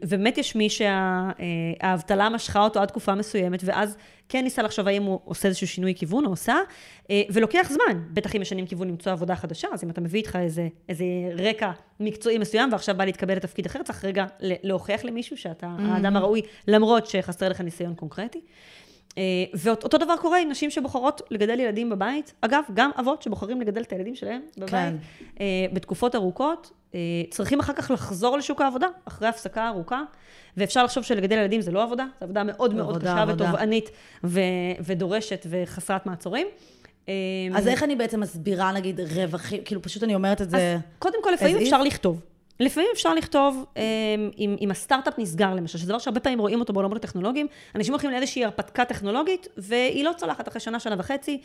ובאמת יש מי שהאבטלה משכה אותו עד תקופה מסוימת, ואז כן ניסה לחשוב האם הוא עושה איזשהו שינוי כיוון, או עושה, ולוקח זמן. בטח אם משנים כיוון למצוא עבודה חדשה, אז אם אתה מביא איתך איזה רקע מקצועי מסוים, ועכשיו בא להתקבל לתפקיד אחר, צריך רגע להוכיח למישהו שאתה האדם הראוי, למרות שחסר לך ניסיון קונקרטי. ואותו דבר קורה עם נשים שבוחרות לגדל ילדים בבית. אגב, גם אבות שבוחרים לגדל את הילדים שלהם בבית, כן. בתקופות ארוכות, צריכים אחר כך לחזור לשוק העבודה, אחרי הפסקה ארוכה, ואפשר לחשוב שלגדל ילדים זה לא עבודה, זו עבודה מאוד מאוד קשה וטובענית ודורשת וחסרת מעצורים. אז איך אני בעצם מסבירה, נגיד, רווחים, כאילו פשוט אני אומרת את זה... אז קודם כל, לפעמים אפשר לכתוב. לפעמים אפשר לכתוב, אם הסטארט-אפ נסגר למשל, שזה דבר שהרבה פעמים רואים אותו בעולמות הטכנולוגיים, אנשים הולכים לאיזושהי הרפתקה טכנולוגית, והיא לא צלחת אחרי שנה, שנה וחצי,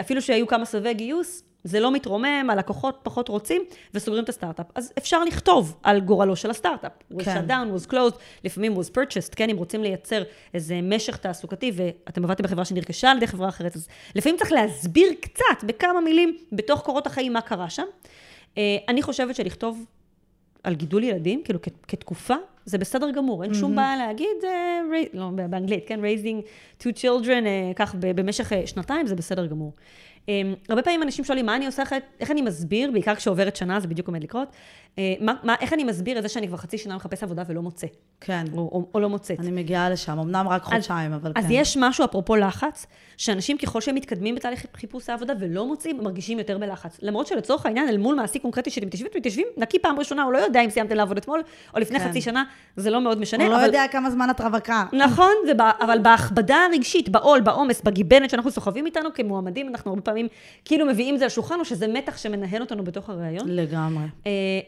אפילו שהיו כמה סבבי גיוס, זה לא מתרומם, הלקוחות פחות רוצים, וסוגרים את הסטארט-אפ. אז אפשר לכתוב על גורלו של הסטארט-אפ. was shut down, was closed, לפעמים was purchased, כן, אם רוצים לייצר איזה משך תעסוקתי, ואתם עבדתם בחברה שנרכשה על ידי חברה אחרת, אז לפעמים צריך להסביר קצת, בכמה מילים, בתוך קורות החיים, מה קרה שם. אני חושבת שלכתוב על גידול ילדים, כאילו כתקופה, זה בסדר גמור, אין שום בעיה להגיד, לא, באנגלית, כן, raising two children, כך במשך שנתיים, זה בסדר גמור. הרבה פעמים אנשים שואלים, מה אני עושה, איך אני מסביר, בעיקר כשעוברת שנה, זה בדיוק עומד לקרות, איך אני מסביר את זה שאני כבר חצי שנה מחפש עבודה ולא מוצא. כן. או לא מוצאת. אני מגיעה לשם, אמנם רק חודשיים, אבל כן. אז יש משהו, אפרופו לחץ, שאנשים ככל שהם מתקדמים בתהליך חיפוש העבודה ולא מוצאים, מרגישים יותר בלחץ. למרות שלצורך העניין, אל מול מעשי קונקרטי שאתם מתיישבים, נקי פעם ראשונה, הוא לא יודע אם סיימתם לעבוד אתמול, או לפני חצי שנה, זה לא מאוד משנה. הוא לא יודע כמה זמן את רווקה. נכון, אבל בהכבדה הרגשית, בעול, בעומס, בגיבנת שאנחנו סוחבים איתנו, כמועמדים, אנחנו הרבה פעמים כאילו מביאים את זה לשולחן, או שזה מתח שמנהל אותנו בתוך הרעיון. לגמרי.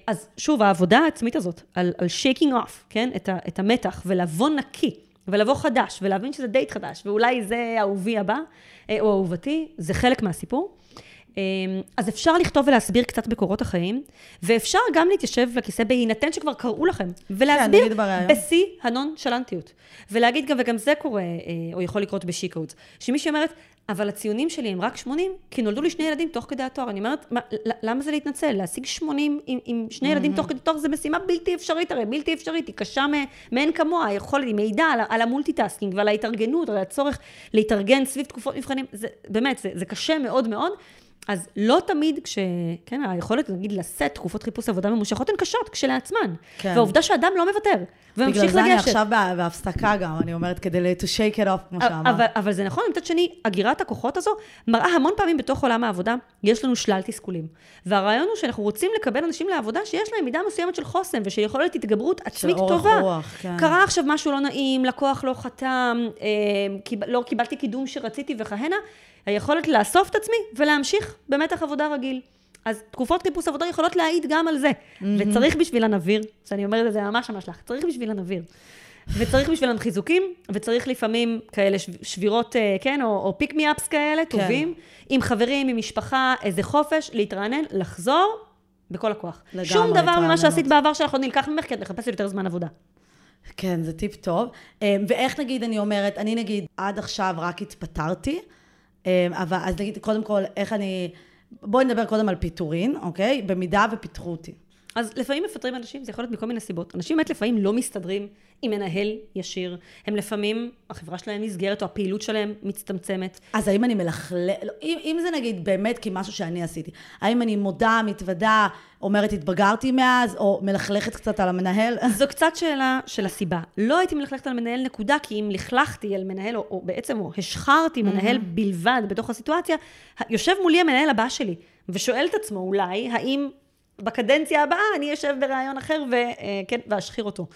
אז שוב, העבודה העצמית הזאת, על shaking off, כן? את המתח, ולבוא נקי, ולבוא חדש, ולהבין שזה דייט חדש, ואולי זה אהובי הבא, או אהובתי, זה חלק מהסיפור. אז אפשר לכתוב ולהסביר קצת בקורות החיים, ואפשר גם להתיישב לכיסא בהינתן שכבר קראו לכם, ולהסביר בשיא הנון-שלנטיות. ולהגיד גם, וגם זה קורה, או יכול לקרות בשיקאוץ, שמישהי אומרת, אבל הציונים שלי הם רק 80, כי נולדו לי שני ילדים תוך כדי התואר. אני אומרת, למה זה להתנצל? להשיג 80 עם שני ילדים תוך כדי התואר, זה משימה בלתי אפשרית, הרי בלתי אפשרית, היא קשה מעין כמוה, היא מעידה על המולטיטאסקינג ועל ההתארגנות, על הצורך להתארגן סביב תקופות מבחנים, זה באמת, זה קשה מאוד מאוד, אז לא תמיד כן, היכולת, נגיד, לשאת תקופות חיפוש עבודה ממושכות הן קשות, כשלעצמן. כן. והעובדה שאדם לא מוותר, וממשיך לגשת. בגלל זה אני עכשיו בהפסקה גם, אני אומרת, כדי to shake it off, כמו שאמרת. אבל זה נכון, מצד שני, הגירת הכוחות הזו, מראה המון פעמים בתוך עולם העבודה, יש לנו שלל תסכולים. והרעיון הוא שאנחנו רוצים לקבל אנשים לעבודה, שיש להם מידה מסוימת של חוסן, ושיכולת התגברות עצמית טובה. רוח, כן. קרה עכשיו משהו לא נעים, לקוח לא חתם, לא קיבלתי קידום שרציתי וכהנה. היכולת לאסוף את עצמי ולהמשיך במתח עבודה רגיל. אז תקופות חיפוש עבודה יכולות להעיד גם על זה. וצריך בשביל הנביר, שאני אומרת את זה ממש ממש לך, צריך בשביל הנביר. וצריך בשביל המחיזוקים, וצריך לפעמים כאלה שבירות, כן, או פיק מי אפס כאלה, טובים, עם חברים, עם משפחה, איזה חופש, להתרענן, לחזור בכל הכוח. שום דבר ממה שעשית בעבר שלך עוד נלקח ממך, כי את מחפשת יותר זמן עבודה. כן, זה טיפ טוב. ואיך נגיד, אני אומרת, אני נגיד, עד עכשיו רק התפטרתי, אבל אז נגיד קודם כל איך אני, בואי נדבר קודם על פיטורין, אוקיי? במידה ופיטרו אותי. אז לפעמים מפטרים אנשים, זה יכול להיות מכל מיני סיבות. אנשים באמת לפעמים לא מסתדרים עם מנהל ישיר. הם לפעמים, החברה שלהם נסגרת או הפעילות שלהם מצטמצמת. אז האם אני לא, אם זה נגיד באמת כמשהו שאני עשיתי, האם אני מודה, מתוודה, אומרת התבגרתי מאז, או מלכלכת קצת על המנהל? זו קצת שאלה של הסיבה. לא הייתי מלכלכת על מנהל נקודה, כי אם לכלכתי על מנהל, או בעצם השחרתי מנהל בלבד בתוך הסיטואציה, יושב מולי המנהל הבא שלי, ושואל את עצמו אולי, האם בקדנציה הבאה אני אשב ברעיון אחר ואשחיר אותו.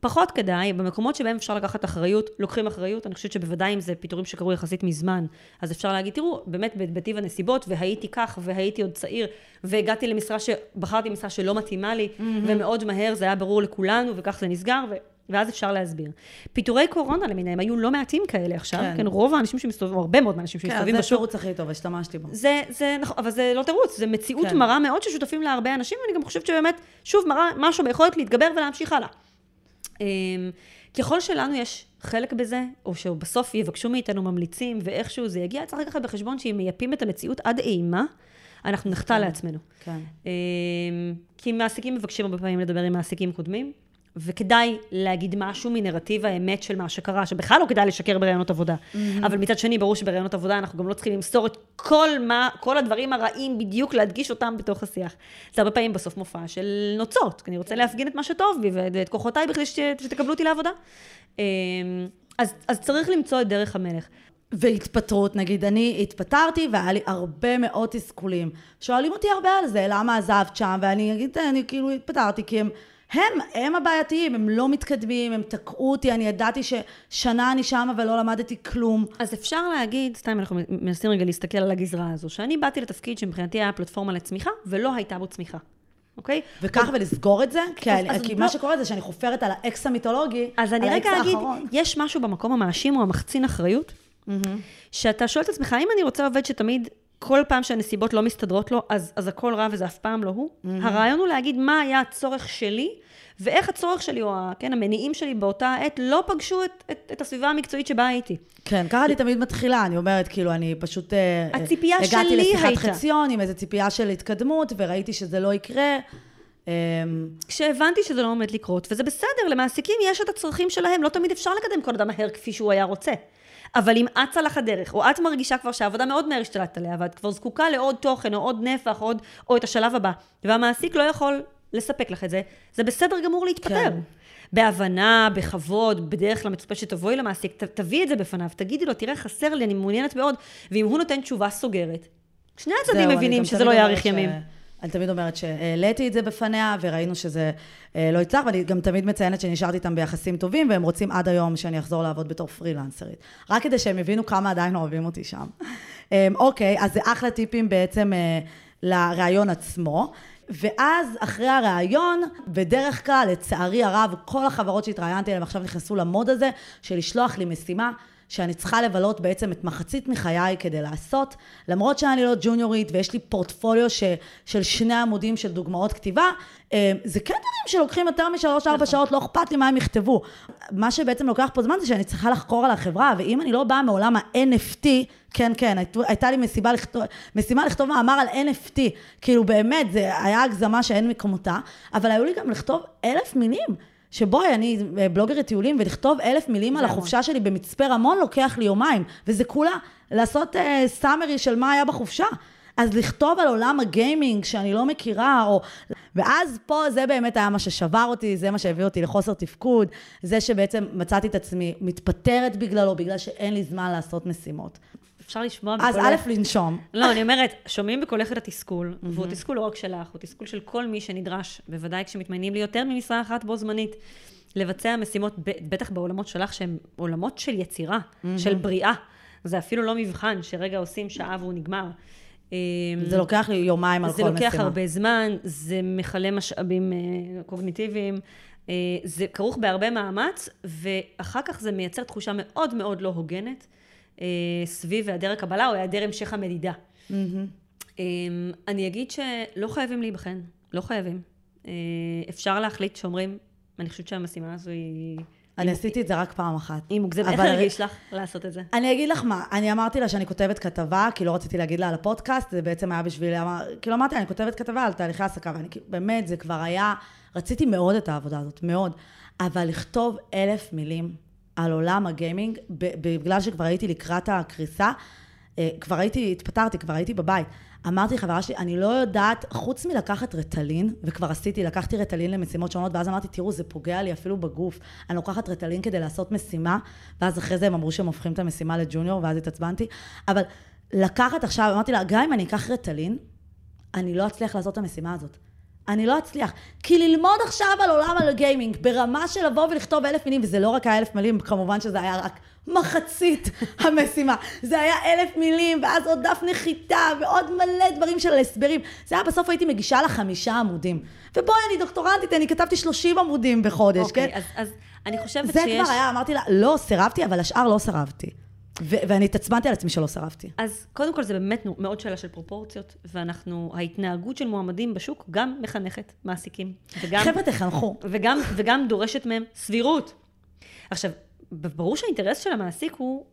פחות כדאי, במקומות שבהם אפשר לקחת אחריות, לוקחים אחריות, אני חושבת שבוודאי אם זה פיטורים שקרו יחסית מזמן, אז אפשר להגיד, תראו, באמת בטיב הנסיבות, והייתי כך, והייתי עוד צעיר, והגעתי למשרה שבחרתי משרה שלא מתאימה לי, ומאוד מהר זה היה ברור לכולנו, וכך זה נסגר, ואז אפשר להסביר. פיטורי קורונה למיניהם היו לא מעטים כאלה עכשיו, כן, רוב האנשים שמסתובבים, הרבה מאוד אנשים שמסתובבים בשוק. כן, זה תירוץ הכי טוב, השתמשתי בו. זה נכון, אבל זה לא תירוץ, זה מציאות מראה מאוד ששותפים לה הרבה אנשים, ואני גם חושבת שבאמת, שוב, מראה משהו ביכולת להתגבר ולהמשיך הלאה. ככל שלנו יש חלק בזה, או שבסוף יבקשו מאיתנו ממליצים, ואיכשהו זה יגיע, צריך לקחת בחשבון שהם מייפים את המציאות עד אימה, אנחנו נחטא לעצמנו. כי מעסיקים מבקשים הרבה פעמים לדבר עם מעסיקים קודמים, וכדאי להגיד משהו מנרטיב האמת של מה שקרה, שבכלל לא כדאי לשקר ברעיונות עבודה. אבל מצד שני, ברור שברעיונות עבודה אנחנו גם לא צריכים למסור את כל הדברים הרעים בדיוק, להדגיש אותם בתוך השיח. זה הרבה פעמים בסוף מופע של נוצות, כי אני רוצה להפגין את מה שטוב בי, ואת כוחותיי בכלל שתקבלו אותי לעבודה. אז צריך למצוא את דרך המלך. והתפטרות, נגיד, אני התפטרתי והיה לי הרבה מאוד תסכולים. שואלים אותי הרבה על זה, למה עזבת שם? ואני אגיד, אני כאילו התפטרתי, כי הם הבעייתיים, הם לא מתקדמים, הם תקעו אותי, אני ידעתי ששנה אני שם, אבל לא למדתי כלום. אז אפשר להגיד, סתם אנחנו מנסים רגע להסתכל על הגזרה הזו, שאני באתי לתפקיד שמבחינתי היה פלטפורמה לצמיחה, ולא הייתה בו צמיחה. אוקיי? וכך ולסגור את זה, כי מה שקורה זה שאני חופרת על האקס המיתולוגי, על האקס האחרון. אז אני רגע אגיד, יש משהו במקום המאשים או המחצין אחריות, שאתה שואל את עצמך, האם אני רוצה עובד שתמיד כל פעם שהנסיבות לא מסתדרות לו, אז הכל רע וזה אף פעם לא הוא. הרעיון הוא להגיד מה היה הצורך שלי, ואיך הצורך שלי, או כן, המניעים שלי באותה עת, לא פגשו את הסביבה המקצועית שבה הייתי. כן, ככה אני תמיד מתחילה, אני אומרת, כאילו, אני פשוט הגעתי לשיחת חציון עם איזו ציפייה של התקדמות, וראיתי שזה לא יקרה. כשהבנתי שזה לא עומד לקרות, וזה בסדר, למעסיקים יש את הצרכים שלהם, לא תמיד אפשר לקדם כל אדם מהר כפי שהוא היה רוצה. אבל אם את צלח הדרך, או את מרגישה כבר שהעבודה מאוד מהר השתלטת עליה, ואת כבר זקוקה לעוד תוכן, או עוד נפח, או את השלב הבא, והמעסיק לא יכול לספק לך את זה, זה בסדר גמור להתפטר. בהבנה, בכבוד, בדרך כלל מצופה שתבואי למעסיק, תביא את זה בפניו, תגידי לו, תראה, חסר לי, אני מעוניינת מאוד, ואם הוא נותן תשובה סוגרת, שני הצדדים מבינים שזה לא יאריך ימים. אני תמיד אומרת שהעליתי את זה בפניה, וראינו שזה לא יצלח, ואני גם תמיד מציינת שנשארתי איתם ביחסים טובים, והם רוצים עד היום שאני אחזור לעבוד בתור פרילנסרית. רק כדי שהם הבינו כמה עדיין אוהבים אותי שם. אוקיי, אז זה אחלה טיפים בעצם לרעיון עצמו, ואז אחרי הרעיון, בדרך כלל, לצערי הרב, כל החברות שהתראיינתי אליהם עכשיו נכנסו למוד הזה, של לשלוח לי משימה, שאני צריכה לבלות בעצם את מחצית מחיי כדי לעשות, למרות שאני לא ג'וניורית ויש לי פורטפוליו של 2 עמודים של דוגמאות כתיבה, זה כן דברים שלוקחים יותר מ3-4 שעות, לא אכפת לי מה הם יכתבו. מה שבעצם לוקח פה זמן זה שאני צריכה לחקור על החברה, ואם אני לא באה מעולם ה-NFT, כן, הייתה לי משימה לכתוב מאמר על NFT, כאילו באמת, זה היה הגזמה שאין מכמותה, אבל היו לי גם לכתוב 1000 מילים, שבואי, אני בלוגרת טיולים, ולכתוב 1,000 מילים על החופשה שלי במצפה רמון, לוקח לי יומיים, וזה כולה לעשות סאמרי של מה היה בחופשה. אז לכתוב על עולם הגיימינג שאני לא מכירה, או... ואז פה זה באמת היה מה ששבר אותי, זה מה שהביא אותי לחוסר תפקוד, זה שבעצם מצאתי את עצמי מתפטרת בגללו, בגלל שאין לי זמן לעשות משימות. אפשר לשמוע בקולך. אז א' לנשום. לא, אני אומרת, שומעים בקולך את התסכול, והוא תסכול לא רק שלך, הוא תסכול של כל מי שנדרש, בוודאי כשמתמיינים לי יותר ממשרה אחת בו זמנית, לבצע משימות, בטח בעולמות שלך, שהן עולמות של יצירה, של בריאה. זה אפילו לא מבחן שרגע עושים שעה והוא נגמר. זה לוקח לי יומיים על כל משימה. זה לוקח הרבה זמן, זה מכלה משאבים קוגניטיביים, זה כרוך בהרבה מאמץ, ואחר כך זה מייצר תחושה מאוד מאוד לא הוגנת, סביב היעדר הקבלה או היעדר המשך המדידה. אני אגיד שלא חייבים להיבחן, לא חייבים. אפשר להחליט שאומרים, אני חושבת שהמשימה הזו היא... אני עשיתי את זה רק פעם אחת. היא מוגזמת. איך הרגיש לך לעשות את זה? אני אגיד לך מה, אני אמרתי לה שאני כותבת כתבה, כי לא רציתי להגיד לה על הפודקאסט, זה בעצם היה בשבילי, כאילו אמרתי, אני כותבת כתבה על תהליכי העסקה, ואני באמת, זה כבר היה, רציתי מאוד את העבודה הזאת, מאוד. אבל לכתוב 1,000 מילים על עולם הגיימינג, בגלל שכבר הייתי לקראת הקריסה, כבר הייתי, התפטרתי, כבר הייתי בבית. אמרתי לחברה שלי, אני לא יודעת, חוץ מלקחת רטלין, וכבר עשיתי, לקחתי רטלין למשימות שונות, ואז אמרתי, תראו, זה פוגע לי אפילו בגוף. אני לוקחת רטלין כדי לעשות משימה, ואז אחרי זה הם אמרו שהם הופכים את המשימה לג'וניור, ואז התעצבנתי. אבל לקחת עכשיו, אמרתי לה, גם אם אני אקח רטלין, אני לא אצליח לעשות את המשימה הזאת. אני לא אצליח. כי ללמוד עכשיו על עולם על הגיימינג, ברמה של לבוא ולכתוב 1,000 מילים, וזה לא רק 1,000 מילים, כמובן שזה היה רק מחצית המשימה. זה היה 1,000 מילים, ואז עוד דף נחיתה, ועוד מלא דברים של הסברים. זה היה, בסוף הייתי מגישה לה 5 עמודים. ובואי, אני דוקטורנטית, אני כתבתי 30 עמודים בחודש, כן? אז אני חושבת שיש... זה כבר היה, אמרתי לה, לא סירבתי, אבל השאר לא סירבתי. ואני התעצמנתי על עצמי שלא שרבתי. אז קודם כל זה באמת מאוד שאלה של פרופורציות, ואנחנו, ההתנהגות של מועמדים בשוק גם מחנכת מעסיקים. חבר'ה תחנכו. וגם דורשת מהם סבירות. עכשיו, ברור שהאינטרס של המעסיק הוא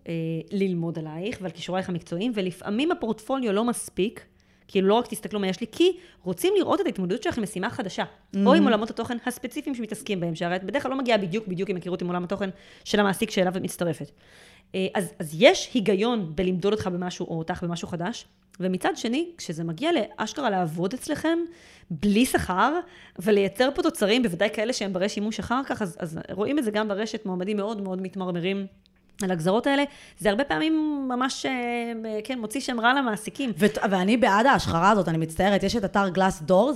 ללמוד עלייך ועל כישורייך המקצועיים, ולפעמים הפורטפוליו לא מספיק, כאילו לא רק תסתכלו מה יש לי, כי רוצים לראות את ההתמודדות שלך עם משימה חדשה, או עם עולמות התוכן הספציפיים שמתעסקים בהם, שהרי את בדרך כלל לא מגיעה בדיוק עם הכירות עם עולם התוכן של המעסיק שאליו מצטרפת. אז יש היגיון בלמדוד אותך במשהו, או אותך במשהו חדש, ומצד שני, כשזה מגיע לאשכרה לעבוד אצלכם, בלי שכר, ולייצר פה תוצרים, בוודאי כאלה שהם ברי שימוש אחר כך, אז רואים את זה גם ברשת, מועמדים מאוד מאוד מתמרמרים על הגזרות האלה, זה הרבה פעמים ממש, כן, מוציא שם רע למעסיקים. ואני בעד ההשחרה הזאת, אני מצטערת, יש את אתר Glass Doors,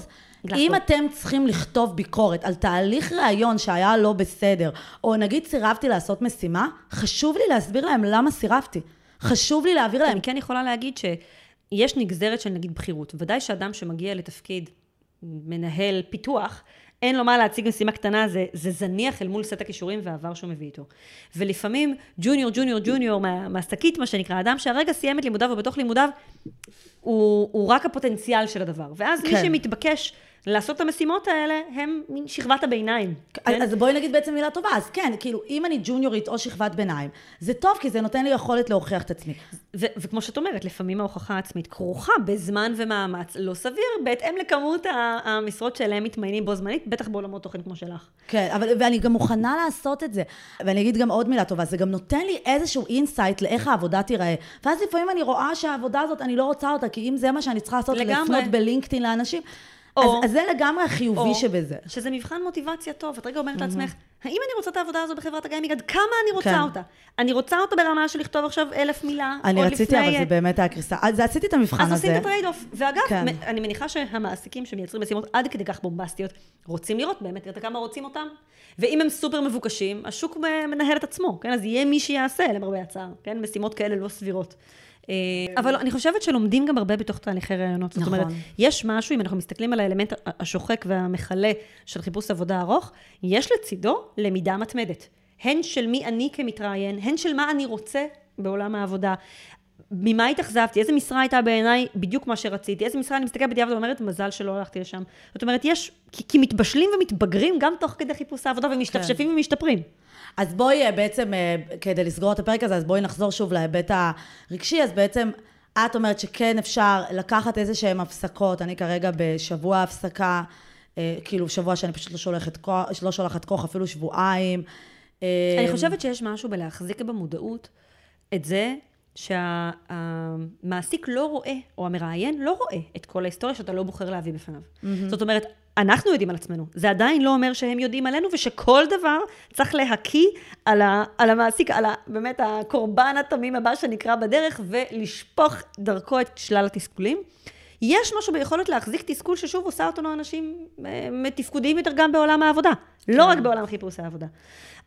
אם אתם צריכים לכתוב ביקורת על תהליך ראיון שהיה לא בסדר, או נגיד סירבתי לעשות משימה, חשוב לי להסביר להם למה סירבתי. חשוב לי להעביר להם. אני כן יכולה להגיד שיש נגזרת של נגיד בחירות. ודאי שאדם שמגיע לתפקיד מנהל פיתוח, אין לו מה להציג משימה קטנה, זה זניח אל מול סט הכישורים והעבר שהוא מביא איתו. ולפעמים ג'וניור, מהסתקית מה שנקרא, אדם שהרגע סיים את לימודיו ובתוך לימודיו, הוא רק הפוטנציאל של הדבר. ואז מי שמתבקש לעשות את המשימות האלה, הם שכבת הביניים. אז בואי נגיד בעצם מילה טובה. אז כן, כאילו, אם אני ג'וניורית או שכבת ביניים, זה טוב, כי זה נותן לי יכולת להוכיח את עצמי. וכמו שאת אומרת, לפעמים ההוכחה העצמית כרוכה בזמן ומאמץ לא סביר, בהתאם לכמות המשרות שאליהם מתמיינים בו זמנית, בטח בעולמות תוכן כמו שלך. כן, אבל ואני גם מוכנה לעשות את זה. ואני אגיד גם עוד מילה טובה, זה גם נותן לי איזשהו אינסייט לאיך העבודה תיראה. ואז לפעמים אני רואה שהעבודה הזאת, אני לא רוצה אותה, כי אם זה מה שאני צריכה לעשות, לפנות בלינקדאין לאנשים, אז זה לגמרי החיובי שבזה. שזה מבחן מוטיבציה טוב. את רגע אומרת לעצמך, האם אני רוצה את העבודה הזו בחברת הגיימינג? עד כמה אני רוצה אותה? אני רוצה אותה ברמה של לכתוב עכשיו 1,000 מילה. אני רציתי, אבל זה באמת היה קריסה. אז עשיתי את המבחן הזה. אז עושים את הטרייד אוף. ואגב, אני מניחה שהמעסיקים שמייצרים משימות עד כדי כך בומבסטיות, רוצים לראות באמת את כמה רוצים אותם. ואם הם סופר מבוקשים, השוק מנהל את עצמו. אז יהיה מי שיעשה, למרבה הצער. משימות כאלה לא סבירות. אבל אני חושבת שלומדים גם הרבה בתוך תהליכי רעיונות. זאת אומרת, יש משהו, אם אנחנו מסתכלים על האלמנט השוחק והמחלה של חיפוש עבודה ארוך, יש לצידו למידה מתמדת. הן של מי אני כמתראיין, הן של מה אני רוצה בעולם העבודה. ממה התאכזבתי, איזה משרה הייתה בעיניי בדיוק מה שרציתי, איזה משרה אני מסתכל בדיעבד ואומרת, מזל שלא הלכתי לשם. זאת אומרת, יש, כי מתבשלים ומתבגרים גם תוך כדי חיפוש העבודה ומשתפשפים ומשתפרים. אז בואי בעצם, כדי לסגור את הפרק הזה, אז בואי נחזור שוב להיבט הרגשי, אז בעצם את אומרת שכן אפשר לקחת איזה שהם הפסקות, אני כרגע בשבוע הפסקה, כאילו שבוע שאני פשוט לא שולחת כוח, אפילו שבועיים. אני חושבת שיש משהו בלהחזיק במודעות את זה שהמעסיק לא רואה, או המראיין לא רואה את כל ההיסטוריה שאתה לא בוחר להביא בפניו. זאת אומרת, אנחנו יודעים על עצמנו. זה עדיין לא אומר שהם יודעים עלינו, ושכל דבר צריך להקיא על המעסיק, על באמת הקורבן התמים הבא שנקרא בדרך, ולשפוך דרכו את שלל התסכולים. יש משהו ביכולת להחזיק תסכול ששוב עושה אותנו אנשים מתפקודים יותר גם בעולם העבודה. לא רק בעולם חיפושי העבודה.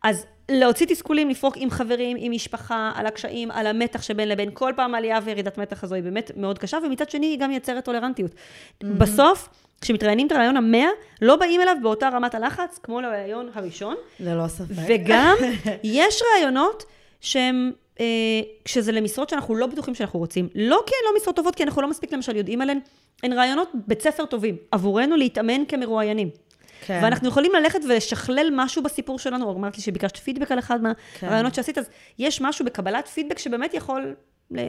אז להוציא תסכולים, לפרוק עם חברים, עם משפחה, על הקשיים, על המתח שבין לבין, כל פעם עלייה וירידת מתח הזו היא באמת מאוד קשה, ומצד שני היא גם יצרת טולרנטיות. בסוף, כשמתראיינים את הרעיון המאה, לא באים אליו באותה רמת הלחץ, כמו לרעיון הראשון. ללא ספק. וגם יש רעיונות שהם, כשזה למשרות שאנחנו לא בטוחים שאנחנו רוצים. לא כי הן לא משרות טובות, כי אנחנו לא מספיק למשל יודעים עליהן, הן רעיונות בית ספר טובים, עבורנו להתאמן כמרואיינים. כן. ואנחנו יכולים ללכת ולשכלל משהו בסיפור שלנו, אמרת לי שביקשת פידבק על אחד מהרעיונות שעשית, אז יש משהו בקבלת פידבק שבאמת יכול,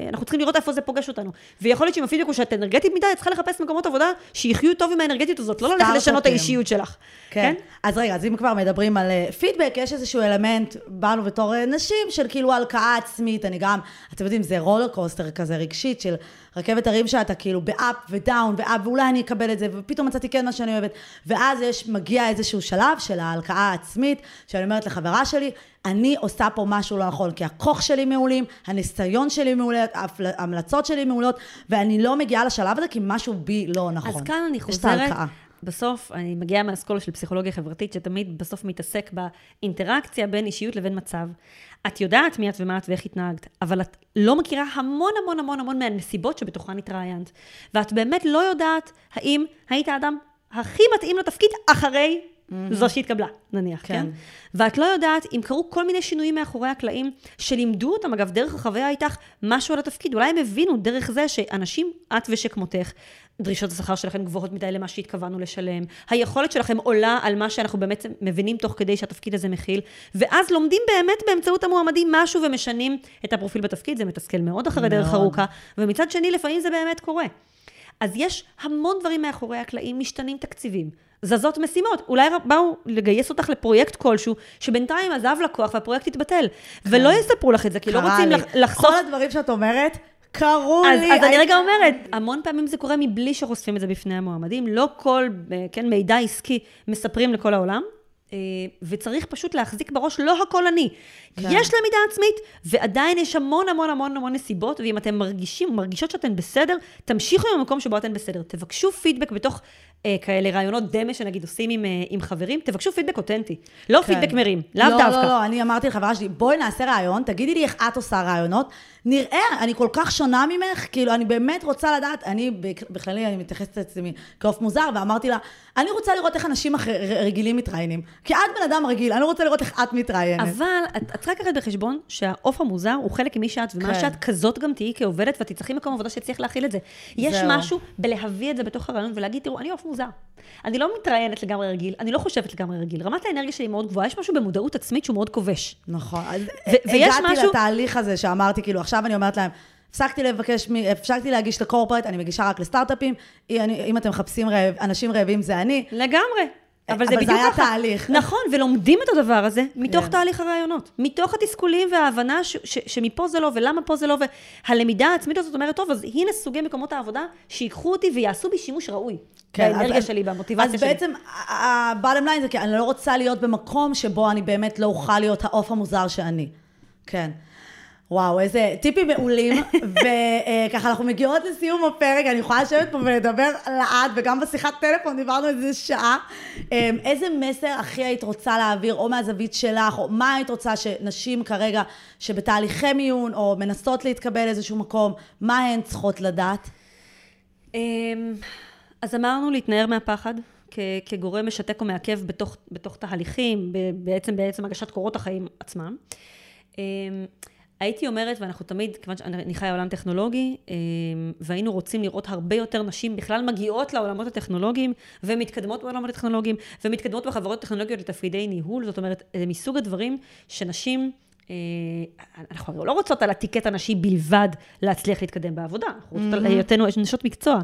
אנחנו צריכים לראות איפה זה פוגש אותנו. ויכול להיות שאם הפידבק הוא שאת אנרגטית מדי, את צריכה לחפש מקומות עבודה שיחיו טוב עם האנרגטית הזאת, לא ללכת לשנות האישיות שלך. כן. אז רגע, אז אם כבר מדברים על פידבק, יש איזשהו אלמנט, באנו בתור נשים, של כאילו הלקאה עצמית, אני גם, אתם יודעים, זה רולר קוסטר כזה רגשית, של רכבת הרים שאתה כאילו באפ ודאון, ואפ, ואולי אני אקבל את זה, ופתאום מצאתי כן מה שאני אוהבת. ואז מגיע איזשהו שלב של ההלקאה העצמית, שאני אומרת לחברה שלי, אני עושה פה משהו לא נכון, כי הכוח שלי מעולים, הניסיון שלי מעולה, ההמלצות שלי מעולות, ואני לא מגיעה לשלב הזה, כי משהו בי לא נכון. אז כאן אני חוזרת, בסוף אני מגיעה מהאסכולה של פסיכולוגיה חברתית, שתמיד בסוף מתעסק באינטראקציה בין אישיות לבין מצב. את יודעת מי את ומה את ואיך התנהגת, אבל את לא מכירה המון המון המון המון מהנסיבות שבתוכן התראיינת, ואת באמת לא יודעת האם היית האדם הכי מתאים לתפקיד אחרי זו שהתקבלה, נניח, כן? ואת לא יודעת אם קרו כל מיני שינויים מאחורי הקלעים שלימדו אותם, אגב, דרך החוויה איתך משהו על התפקיד. אולי הם הבינו דרך זה שאנשים, את ושכמותך, דרישות השכר שלכם גבוהות מדי למה שהתכוונו לשלם. היכולת שלכם עולה על מה שאנחנו באמת מבינים תוך כדי שהתפקיד הזה מכיל. ואז לומדים באמת באמצעות המועמדים משהו ומשנים את הפרופיל בתפקיד. זה מתסכל מאוד אחרי דרך ארוכה. ומצד שני, לפעמים זה באמת קורה. אז יש המון דברים מאחורי הקלעים, משתנים תקציבים. זזות משימות. אולי באו לגייס אותך לפרויקט כלשהו, שבינתיים עזב לקוח והפרויקט התבטל. ולא יספרו לך את זה, כי לא רוצים לחשוף. כל הדברים שאת אומרת, קרו לי. אז אני רגע אומרת, המון פעמים זה קורה מבלי שחושפים את זה בפני המועמדים. לא כל מידע עסקי מספרים לכל העולם. וצריך פשוט להחזיק בראש, לא הכל אני. יש למידה עצמית, ועדיין יש המון המון המון המון נסיבות, ואם אתם מרגישות שאתן בסדר, תמשיכו עם המקום שבו אתן בסדר. תבקשו פידבק בתוך כאלה רעיונות דמה שנגיד עושים עם חברים, תבקשו פידבק אותנטי, לא פידבק מרים, לאו דווקא. לא, אני אמרתי לחברה שלי, בואי נעשה רעיון, תגידי לי איך את עושה רעיונות, נראה, אני כל כך שונה ממך, כאילו אני באמת רוצה לדעת, אני בכללי, אני מתייחסת את עצמי כאוף מוזר, ואמרתי לה, אני רוצה לראות איך אנשים רגילים מתראיינים, כי את בן אדם רגיל, אני רוצה לראות איך את מתראיינת. אבל את צריכה לקחת בחשבון שהאוף המוזר הוא חלק ממי שאת, ומה שאת כזאת גם תהיי כעובדת, ואת תצטרכי מקום עבודה שצריך להכיל את זה. יש משהו בלהביא את זה בתוך הרעיון ולהגיד, תראו, אני אוף מוזר. אני לא מתראיינת לגמרי רגיל, אני לא חושבת לגמרי רגיל. רמת האנרגיה שלי מאוד גבוהה, יש משהו במודעות עצמית שהוא מאוד כובש. נכון. הגעתי לתהליך הזה שאמרתי, כאילו, עכשיו אני אומרת להם, הפסקתי להגיש לקורפרט, אני מגישה רק לסטארט-אפים, אם אתם מחפשים אנשים רעבים, זה אני. לגמרי. אבל זה בדיוק היה תהליך. נכון, ולומדים את הדבר הזה מתוך תהליך הרעיונות, מתוך התסכולים וההבנה שמפה זה לא ולמה פה זה לא, והלמידה העצמית הזאת אומרת, טוב, אז הנה סוגי מקומות העבודה שיקחו אותי ויעשו בי שימוש ראוי. באנרגיה שלי, במוטיבציה שלי. אז בעצם, ה-bottom line זה כי אני לא רוצה להיות במקום שבו אני באמת לא אוכל להיות האוף המוזר שאני. כן. וואו, איזה טיפים מעולים, וככה אנחנו מגיעות לסיום הפרק, אני יכולה לשבת פה ולדבר לעד, וגם בשיחת טלפון דיברנו איזה שעה, איזה מסר הכי היית רוצה להעביר, או מהזווית שלך, או מה היית רוצה שנשים כרגע, שבתהליכי מיון, או מנסות להתקבל איזשהו מקום, מה הן צריכות לדעת? אז אמרנו להתנער מהפחד, כגורם משתק או מעכב בתוך תהליכים, בעצם הגשת קורות החיים עצמם. הייתי אומרת, ואנחנו תמיד, כיוון שאני חיה עולם טכנולוגי, והיינו רוצים לראות הרבה יותר נשים בכלל מגיעות לעולמות הטכנולוגיים, ומתקדמות בעולמות הטכנולוגיים, ומתקדמות בחברות הטכנולוגיות לתפקידי ניהול, זאת אומרת, מסוג הדברים שנשים אנחנו לא רוצות על עתיקת אנשי בלבד להצליח להתקדם בעבודה, אנחנו רוצות על היותנו נשות מקצוע,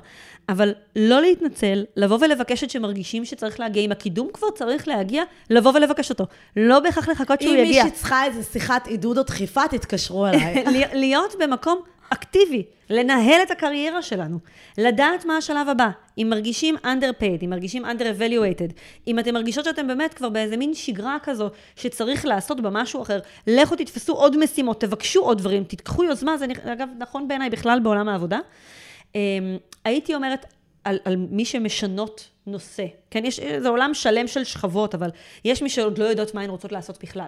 אבל לא להתנצל, לבוא ולבקש את שמרגישים שצריך להגיע, אם הקידום כבר צריך להגיע, לבוא ולבקש אותו, לא בהכרח לחכות שהוא יגיע. אם מי שצריכה איזו שיחת עידוד או דחיפה, תתקשרו עליי. להיות במקום אקטיבי, לנהל את הקריירה שלנו, לדעת מה השלב הבא, אם מרגישים underpaid, אם מרגישים undervaluated, אם אתם מרגישות שאתם באמת כבר באיזה מין שגרה כזו שצריך לעשות במשהו אחר, לכו תתפסו עוד משימות, תבקשו עוד דברים, תתקחו יוזמה, זה אגב נכון בעיניי בכלל בעולם העבודה. הייתי אומרת על מי שמשנות נושא, כן, יש, זה עולם שלם של שכבות, אבל יש מי שעוד לא יודעות מה הן רוצות לעשות בכלל.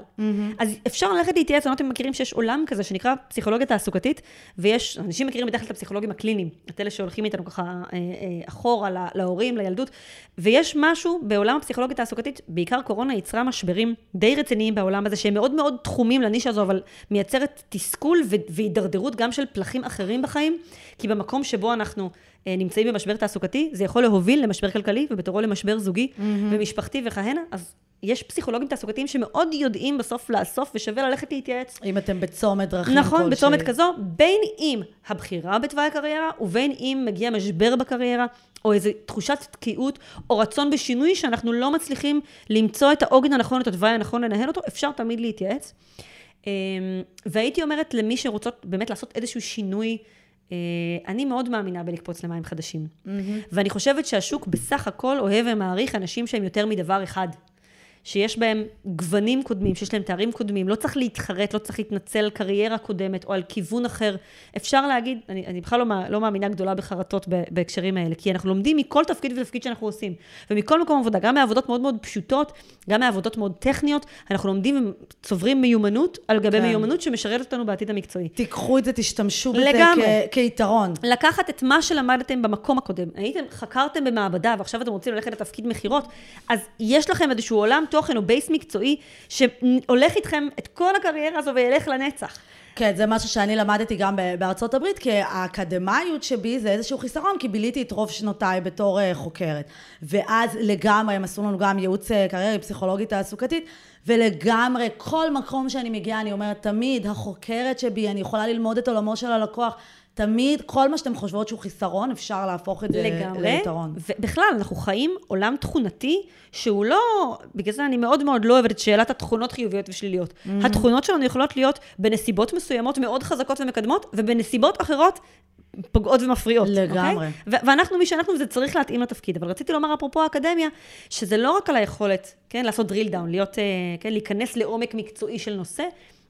אז אפשר ללכת להתייעץ, אני לא יודעת, מכירים שיש עולם כזה שנקרא פסיכולוגיה תעסוקתית, ויש, אנשים מכירים בדרך כלל את הפסיכולוגים הקליניים, את אלה שהולכים איתנו ככה אחורה להורים, לילדות, ויש משהו בעולם הפסיכולוגיה תעסוקתית, בעיקר קורונה יצרה משברים די רציניים בעולם הזה, שהם מאוד מאוד תחומים לנישה הזו, אבל מייצרת תסכול והידרדרות גם של פלחים אחרים בחיים, כי במקום שבו אנחנו נמצאים במשבר תעסוקתי, זה יכול להוביל למשבר כלכלי, ובתורו למשבר זוגי ומשפחתי וכהנה, אז יש פסיכולוגים תעסוקתיים שמאוד יודעים בסוף לאסוף, ושווה ללכת להתייעץ. אם אתם בצומת דרכים כלשהי. נכון, בצומת כזו, בין אם הבחירה בתוואי הקריירה, ובין אם מגיע משבר בקריירה, או איזו תחושת תקיעות, או רצון בשינוי שאנחנו לא מצליחים למצוא את העוגן הנכון, את התוואי הנכון לנהל אותו, אפשר תמיד להתייעץ. והייתי אומרת למי שרוצות באמת לעשות איזשהו שינוי, אני מאוד מאמינה בלקפוץ למים חדשים. ואני חושבת שהשוק בסך הכל אוהב ומעריך אנשים שהם יותר מדבר אחד. שיש בהם גוונים קודמים, שיש להם תארים קודמים, לא צריך להתחרט, לא צריך להתנצל על קריירה קודמת או על כיוון אחר. אפשר להגיד, אני בכלל לא מאמינה גדולה בחרטות בהקשרים האלה, כי אנחנו לומדים מכל תפקיד ותפקיד שאנחנו עושים. ומכל מקום עבודה, גם מעבודות מאוד מאוד פשוטות, גם מעבודות מאוד טכניות, אנחנו לומדים וצוברים מיומנות על גבי מיומנות שמשרת אותנו בעתיד המקצועי. תיקחו את זה, תשתמשו בזה כיתרון. לקחת את מה שלמדתם במקום הקודם. הייתם, חקרתם במעבדה, ועכשיו אתם רוצים ללכת לתפקיד מחירות, אז יש לכם איזשהו עולם תוכן או בייס מקצועי, שהולך איתכם את כל הקריירה הזו וילך לנצח. כן, זה משהו שאני למדתי גם בארצות הברית, כי האקדמיות שבי זה איזשהו חיסרון, כי ביליתי את רוב שנותיי בתור חוקרת. ואז לגמרי, הם עשו לנו גם ייעוץ קריירה, פסיכולוגית תעסוקתית, ולגמרי, כל מקום שאני מגיעה, אני אומרת, תמיד החוקרת שבי, אני יכולה ללמוד את עולמו של הלקוח, תמיד, כל מה שאתם חושבות שהוא חיסרון, אפשר להפוך את זה ליתרון. ובכלל, אנחנו חיים עולם תכונתי, שהוא לא, בגלל זה אני מאוד מאוד לא אוהבת את שאלת התכונות חיוביות ושליליות. התכונות שלנו יכולות להיות בנסיבות מסוימות מאוד חזקות ומקדמות, ובנסיבות אחרות פוגעות ומפריעות. לגמרי. ואנחנו, מי שאנחנו, זה צריך להתאים לתפקיד. אבל רציתי לומר, אפרופו האקדמיה, שזה לא רק על היכולת, כן, לעשות drill down, להיות, כן, להיכנס לעומק מקצועי של נושא,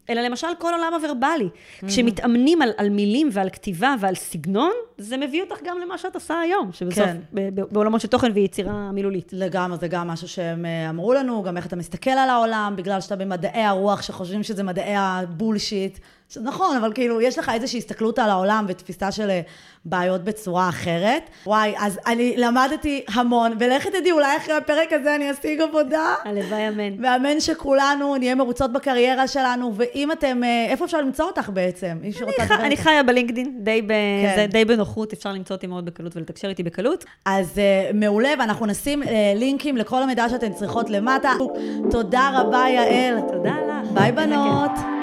אלא למשל כל עולם הוורבלי. כשמתאמנים על מילים ועל כתיבה ועל סגנון, זה מביא אותך גם למה שאת עושה היום, שבסוף בעולמות של תוכן ויצירה מילולית. לגמרי, זה גם משהו שהם אמרו לנו, גם איך אתה מסתכל על העולם, בגלל שאתה במדעי הרוח שחושבים שזה מדעי הבולשיט. נכון, אבל כאילו, יש לך איזושהי הסתכלות על העולם ותפיסה של בעיות בצורה אחרת. וואי, אז אני למדתי המון, ולכת תדעי, אולי אחרי הפרק הזה אני אשיג עבודה. הלוואי, אמן. ואמן שכולנו נהיה מרוצות בקריירה שלנו, ואם אתם, איפה אפשר למצוא אותך בעצם? אני חיה בלינקדין, די בנוחות, אפשר למצוא אותי מאוד בקלות ולתקשר איתי בקלות. אז מעולה, ואנחנו נשים לינקים לכל המידע שאתן צריכות למטה. תודה רבה, יעל. תודה לך. ביי בנות.